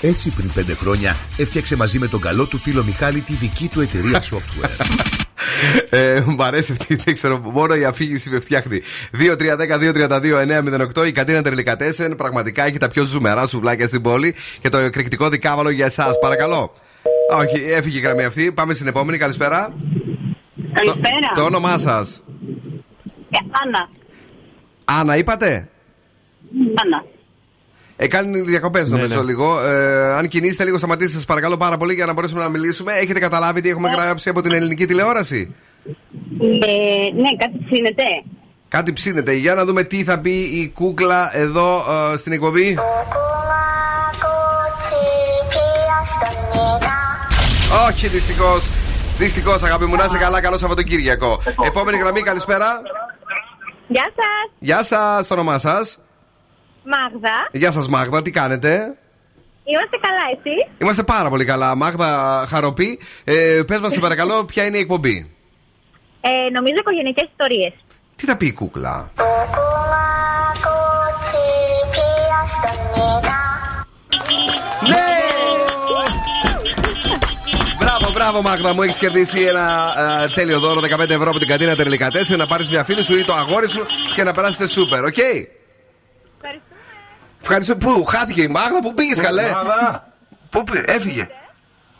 Έτσι πριν πέντε χρόνια έφτιαξε μαζί με τον καλό του φίλο Μιχάλη τη δική του εταιρεία software. Ε, μ' αρέσει αυτή, δεν ξέρω, μόνο η αφήγηση με φτιάχνει. δύο τρία ένα μηδέν δύο τρία δύο εννιά μηδέν οκτώ. Η Κατίνα Τελικατέσεν πραγματικά έχει τα πιο ζουμερά σουβλάκια στην πόλη και το εκρηκτικό δικάβαλο για εσάς. Παρακαλώ. Όχι, έφυγε η γραμμή αυτή. Πάμε στην επόμενη. Καλησπέρα. Καλησπέρα. Το, το όνομά σας? Ε, Άννα. Άννα, είπατε? Άννα. Ε, κάνουν διακοπές νομίζω, ναι, ναι, λίγο. Ε, αν κινήσετε λίγο, σταματήστε, σας παρακαλώ πάρα πολύ, για να μπορέσουμε να μιλήσουμε. Έχετε καταλάβει τι έχουμε γράψει από την ελληνική τηλεόραση? Ε, ναι, κάτι ψήνεται. Κάτι ψήνεται. Για να δούμε τι θα πει η κούκλα εδώ ε, στην εκπομπή. Όχι, δυστυχώς. Δυστυχώς, αγάπη μου, να είσαι καλά. Καλό Σαββατοκύριακο. Επόμενη γραμμή, καλησπέρα. Γεια σας. Γεια σας, το όνομά σας? Μάγδα. Γεια σας, Μάγδα, τι κάνετε? Είμαστε καλά, εσύ? Είμαστε πάρα πολύ καλά, Μάγδα Χαροπή. Ε, πες μας, σε παρακαλώ, ποια είναι η εκπομπή? Ε, νομίζω οικογενειακές ιστορίες. Τι θα πει η κούκλα? Ναι! Μπράβο, μπράβο, Μάγδα μου, έχεις κερδίσει ένα ε, τέλειο δώρο, δεκαπέντε ευρώ από την Καντίνα Τελικατέσσερα, να πάρεις μια φίλη σου ή το αγόρι σου και να περάσετε σούπερ, οκ? Okay? Ευχαριστώ. Πού χάθηκε η Μάγδα, πού πήγες καλέ? Πού πήγε, έφυγε.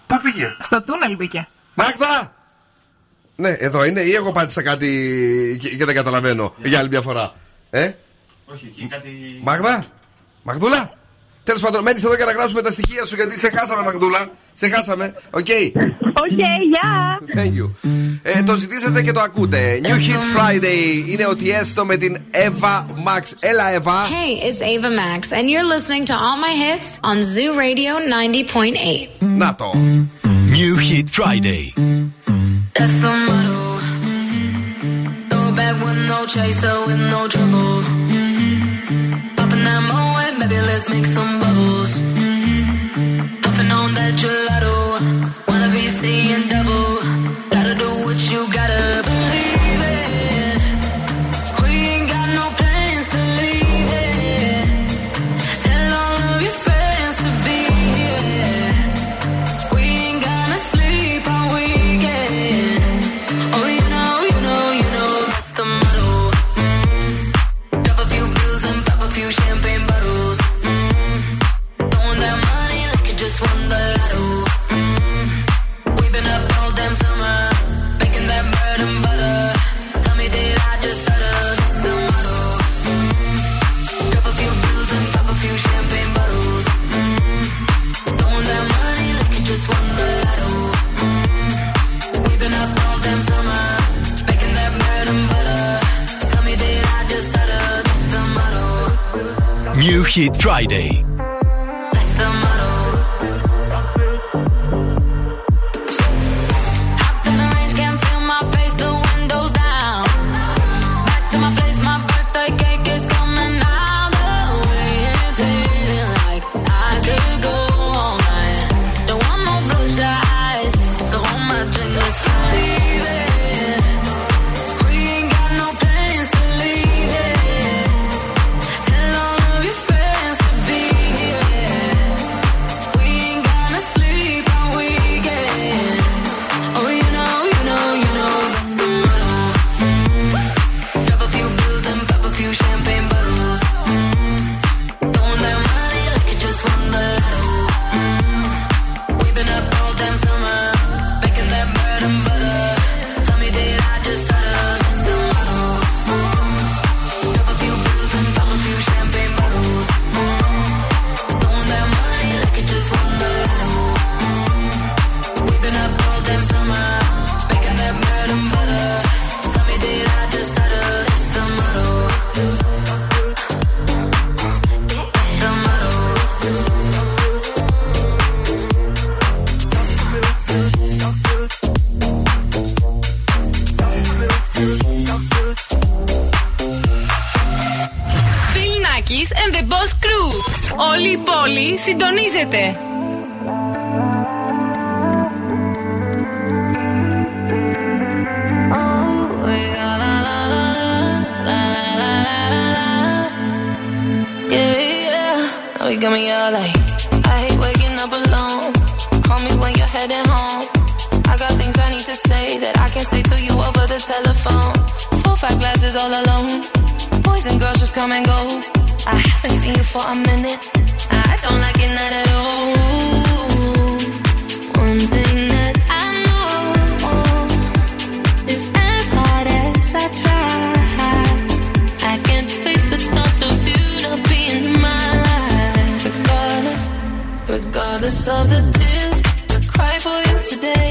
Πού πήγε? Στο τούνελ μπήκε. Μάγδα! Ναι, εδώ είναι, ή εγώ πάτησα κάτι και δεν καταλαβαίνω για άλλη μια φορά. Ε? Όχι, εκεί κάτι. Μάγδα! Μαγδούλα! Τέλος πάντων, μένεις εδώ και να γράψουμε τα στοιχεία σου, γιατί σε χάσαμε, Μαγδούλα. Σε χάσαμε. Οκ. Οκ, γεια. Thank you. Ε, το ζητήσατε και το ακούτε. New Hit Friday είναι ο Tiësto με την Ava Max. Έλα, Ava. Hey, it's Ava Max and you're listening to all my hits on Zoo Radio ninety point eight. Να το. New Hit Friday. That's the motto. Throw back with no chaser, with no trouble. Popping that moe, baby, let's make some bubbles. Puffing on that gelato. Wanna be seeing double. Gotta do what you gotta believe in. We ain't got no plans to leave it. Tell all of your friends to be here. We ain't gonna sleep all weekend. Oh, you know, you know, you know that's the motto. Mm-hmm. Drop a few pills and pop a few champagne bottles. Mm-hmm. Throwing that money like you just won the lotto. New Hit Friday. That's the motto. Hopped in the range, can't feel my face, the windows down. Back to my place, my birthday cake is coming out. The way it's hitting like I could go all night. Don't want no blue eyes, so hold my drink, let's leave it. Όλη η πόλη συντονίζεται. I haven't seen you for a minute. I don't like it, not at all. One thing that I know is as hard as I try, I can't face the thought of you not being mine. Regardless, regardless of the tears I cry for you today,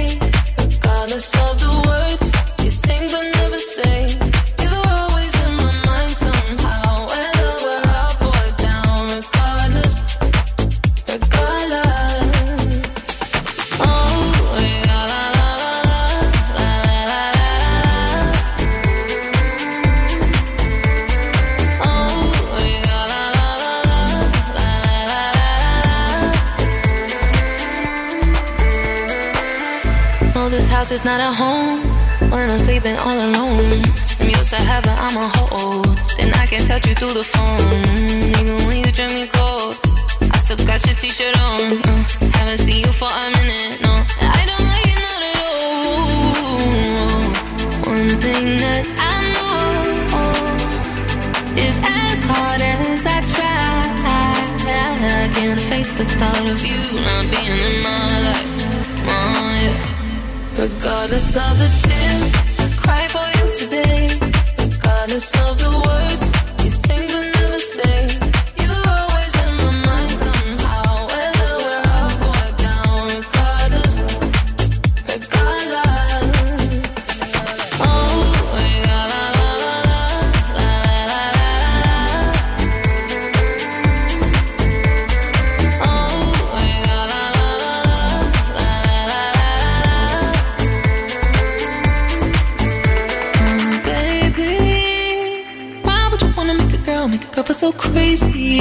regardless of the words you sing but never say, you're always in my mind. house is not a home when I'm sleeping all alone. I'm used to heaven, I'm a hold. Then I can touch you through the phone. Even when you drink me cold, I still got your t-shirt on. Uh, haven't seen you for a minute, no. I don't like it not at all. One thing that I know is as hard as I try, I can't face the thought of you not being in my life. Regardless of the tears, I cry for you today. Regardless of the words you sing but never say, you're always in my mind somehow. Whether we're up or down, regardless, regardless. Oh, regardless, la la la la la la. Oh, regardless. Girl, it's so crazy.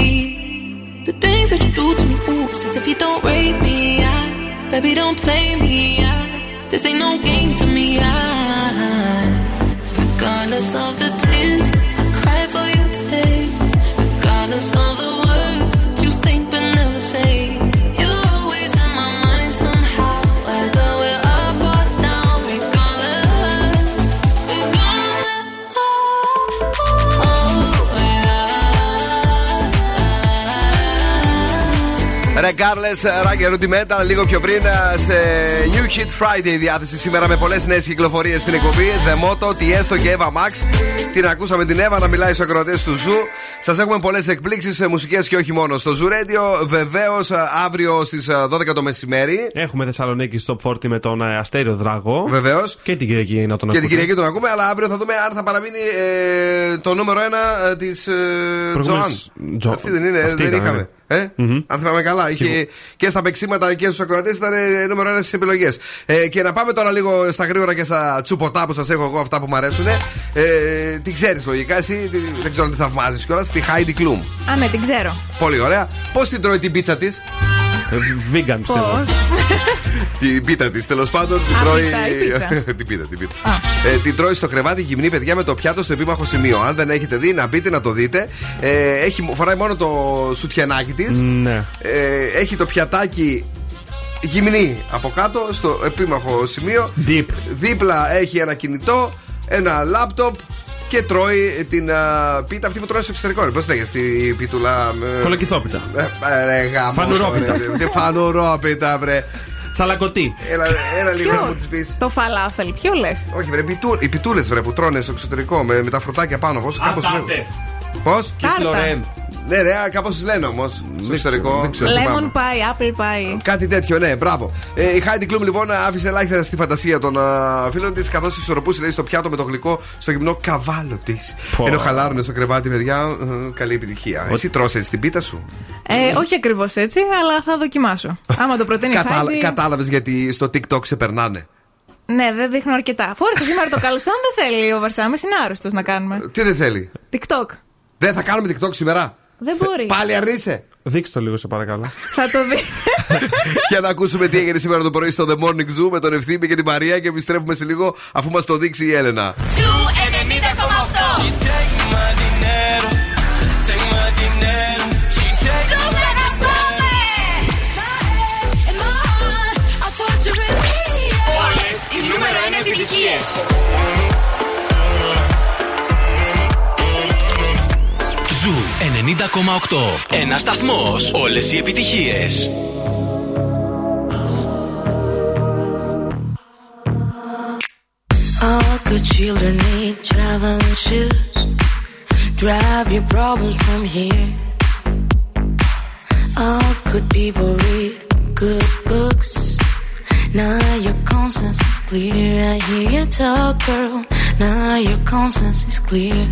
The things that you do to me, ooh, it's as if you don't rape me. I, baby, don't play me. I, this ain't no game to me. I, regardless of the tears, I cry for you today. Regardless of the words you think but never say. Regardless, Ragger Rudy Metal, λίγο πιο πριν σε New Hit Friday η διάθεση σήμερα με πολλές νέες κυκλοφορίες στην εκπομπή. The Motto, Tiësto και Ava Max. Την ακούσαμε την Εύα να μιλάει στους ακροατές του Zoo. Σας έχουμε πολλές εκπλήξεις μουσικές και όχι μόνο στο Zoo Radio. Βεβαίως, αύριο στις δώδεκα το μεσημέρι έχουμε Θεσσαλονίκη Top φορτί με τον Αστέριο Δράγο. Βεβαίως. Και την Κυριακή να τον ακούμε. Και την Κυριακή τον ακούμε, αλλά αύριο θα δούμε αν θα παραμείνει ε, το νούμερο ένα της Joan. Τζο... Αυτή δεν είναι, αυτή δεν είχαμε. Είναι. Ε? Mm-hmm. Αν θυμάμαι καλά, είχε και στα παίξηματα και στους ακροατές ήταν νούμερο ένα στις επιλογές. Ε, και να πάμε τώρα λίγο στα γρήγορα και στα τσουποτά που σας έχω εγώ, αυτά που μου αρέσουν. Ε, την ξέρεις λογικά, εσύ την, δεν ξέρω αν τη θαυμάζεις κιόλας, τη Heidi Klum. Α, ναι, την ξέρω. Πολύ ωραία. Πώς την τρώει την πίτσα της? Βίγκαν, πιστεύω. Την πίτα της, τέλος πάντων. Την πίτα, την πίτα. Την τρώει στο κρεβάτι γυμνή, παιδιά, με το πιάτο στο επίμαχο σημείο. Αν δεν έχετε δει, να μπείτε να το δείτε. Φοράει μόνο το σουτιανάκι της. Έχει το πιατάκι γυμνή από κάτω, στο επίμαχο σημείο. Δίπλα έχει ένα κινητό, ένα λάπτοπ. Και τρώει την uh, πίτα αυτή που τρώει στο εξωτερικό. Πώς λέγεται αυτή η πίτουλα? Κολοκυθόπιτα. Ρε γάμο. Φανουρόπιτα. Φανουρόπιτα, βρε. Τσαλακωτή. Έλα, έλα λίγο να μου τις πεις. Το φαλάφελ, ποιο λες? Όχι, βρε, πιτού, οι πιτούλες, βρε, που τρώνε στο εξωτερικό με, με τα φρουτάκια πάνω. Πώς? Πώς? Κις Λορέν. Ναι, ναι, κάπως λένε όμως. Lemon pie, apple pie. Κάτι τέτοιο, ναι, μπράβο. Ε, η Heidi Klum λοιπόν άφησε ελάχιστα στη φαντασία των uh, φίλων της, καθώς ισορροπούσε, λέει, στο πιάτο με το γλυκό στο γυμνό καβάλο της. Πο. Ενώ χαλάρουνε στο κρεβάτι, παιδιά. Ε, καλή επιτυχία. Ο... Εσύ τρώσαι την πίτα σου? Ε, όχι ακριβώς έτσι, αλλά θα δοκιμάσω. Άμα το προτείνει η Heidi. Κατάλαβες γιατί στο TikTok σε περνάνε? Ναι, δεν δείχνω αρκετά. Φόρεσα σήμερα το καλσόν, δεν θέλει ο Βαρσάμις, είναι άρρωστος να κάνουμε. Τι δεν θέλει? TikTok. Δεν θα κάνουμε TikTok σήμερα. Δεν μπορεί. Πάλι αρνείσαι. Δείξτε το λίγο, σε παρακαλώ. Θα το δει. Για να ακούσουμε τι έγινε σήμερα το πρωί στο The Morning Zoo με τον Ευθύμη και την Μαρία. Και επιστρέφουμε σε λίγο αφού μας το δείξει η Έλενα. ενενήντα κόμμα οκτώ. Ένας σταθμός. Όλες οι επιτυχίες. All good children need traveling shoes. Drive your problems from here. All good people read good books. Now your conscience is clear. I hear you talk, girl. Now your conscience is clear.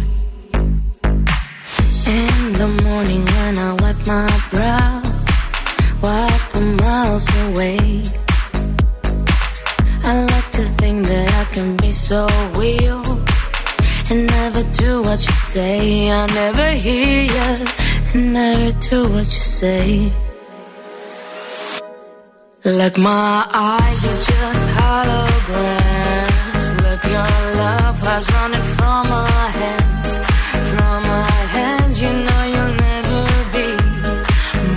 In the morning when I wipe my brow, wipe from miles away. I like to think that I can be so real and never do what you say. I never hear you and never do what you say. Like my eyes are just holograms. Look, your love has run it from my hands. From my hands, you know you'll never be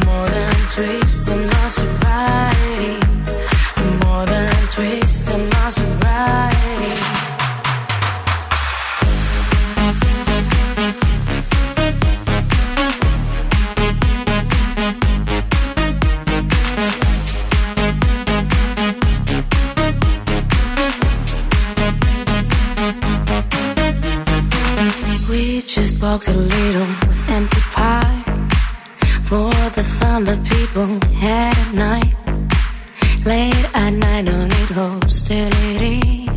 more than twisting my sobriety. More than twisting my sobriety. Just box a little empty pie for the fun that people had at night. Late at night, no need hostility.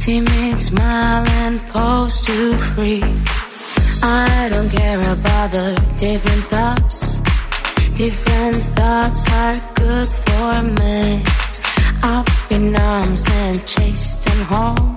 Timid smile and pose to free. I don't care about the different thoughts. Different thoughts are good for me. Up in arms and chased and home.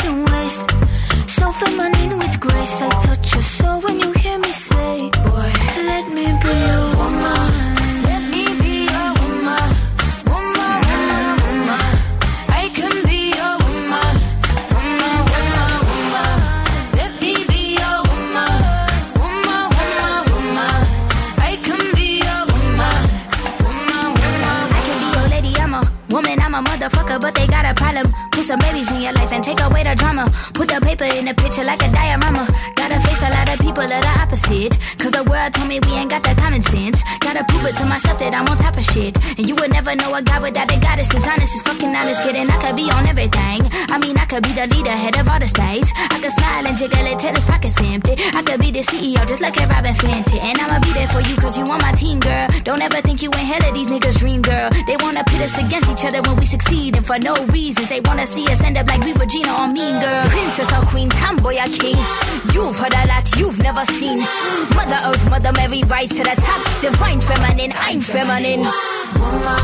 and waste. So feminine with grace. I touch your soul when you hear me say, boy, let me be a woman. Let me be a woman. Woman, woman, woman. I can be a woman. Woman, woman, woman. Let me be a woman. Woman, woman, woman. I can be a woman. Woman, woman. I can be your lady, I'm a woman, I'm a motherfucker, but they got a problem. Put some babies in your life and take away the drama. Put the paper in the picture like a diorama. Gotta face a lot of people that are opposite, cause the world told me we ain't got the common sense. Gotta prove it to myself that I'm on top of shit. And you would never know a guy without a goddess. As honest as fucking honest, kidding, I could be on everything. I mean, I could be the leader, head of all the states. I could smile and jiggle it till his pockets empty. I could be the C E O, just like at Robin Fenty. And I'ma be there for you, cause you on my team, girl. Don't ever think you ain't hell of these niggas' dream, girl. They wanna pit us against each other when we succeed, and for no reasons. They wanna see us end up like we were Gina or Mean Girl. Princess or queen, tomboy or king. You've heard a lot, you've never seen. Mother Earth, Mother Mary, rise to the top. Divine feminine, I'm feminine. Woman.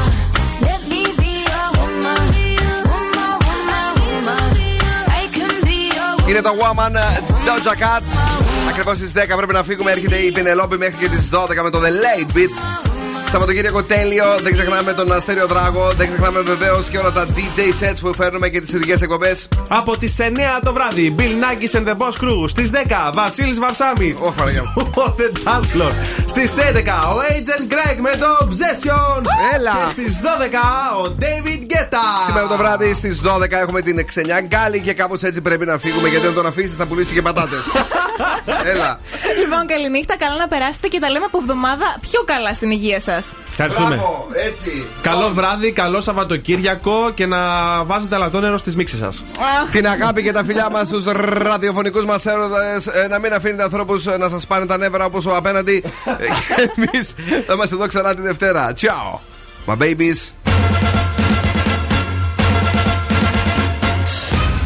Είναι το Woman Doja Cat. Ακριβώς στις δέκα πρέπει να φύγουμε. Έρχεται η Πινελόπη μέχρι και τις δώδεκα με το The Late Beat. Σαββατοκύριακο τέλειο. Δεν ξεχνάμε τον Αστέριο Δράγο. Δεν ξεχνάμε βεβαίως και όλα τα ντι τζέι sets που φέρνουμε και τις ειδικές εκπομπές. Από τις εννιά το βράδυ, Bill Nakis and the Boss Crew. Στις δέκα, Βασίλης Βαρσάμις. Oh, the dance floor. Στις έντεκα, ο Agent Craig με το Obsessions. Έλα. Και στις δώδεκα, ο David Guetta. Σήμερα το βράδυ στις δώδεκα έχουμε την Ξενιά Γκάλι και κάπως έτσι πρέπει να φύγουμε, γιατί αν τον αφήσεις θα πουλήσει και πατάτες. Έλα. Λοιπόν, καληνύχτα, καλά να περάσετε και τα λέμε από εβδομάδα πιο καλά στην υγεία σας. Ευχαριστούμε. Μπράβο, έτσι. Καλό βράδυ, καλό Σαββατοκύριακο και να βάζετε αλατόνερο στις μίξες σας. Την αγάπη και τα φιλιά μας στους ραδιοφωνικούς μας έρωτες. Να μην αφήνετε ανθρώπους να σας πάνε τα νεύρα όπως ο απέναντι. Και εμείς θα είμαστε εδώ ξανά τη Δευτέρα. Ciao, my babies.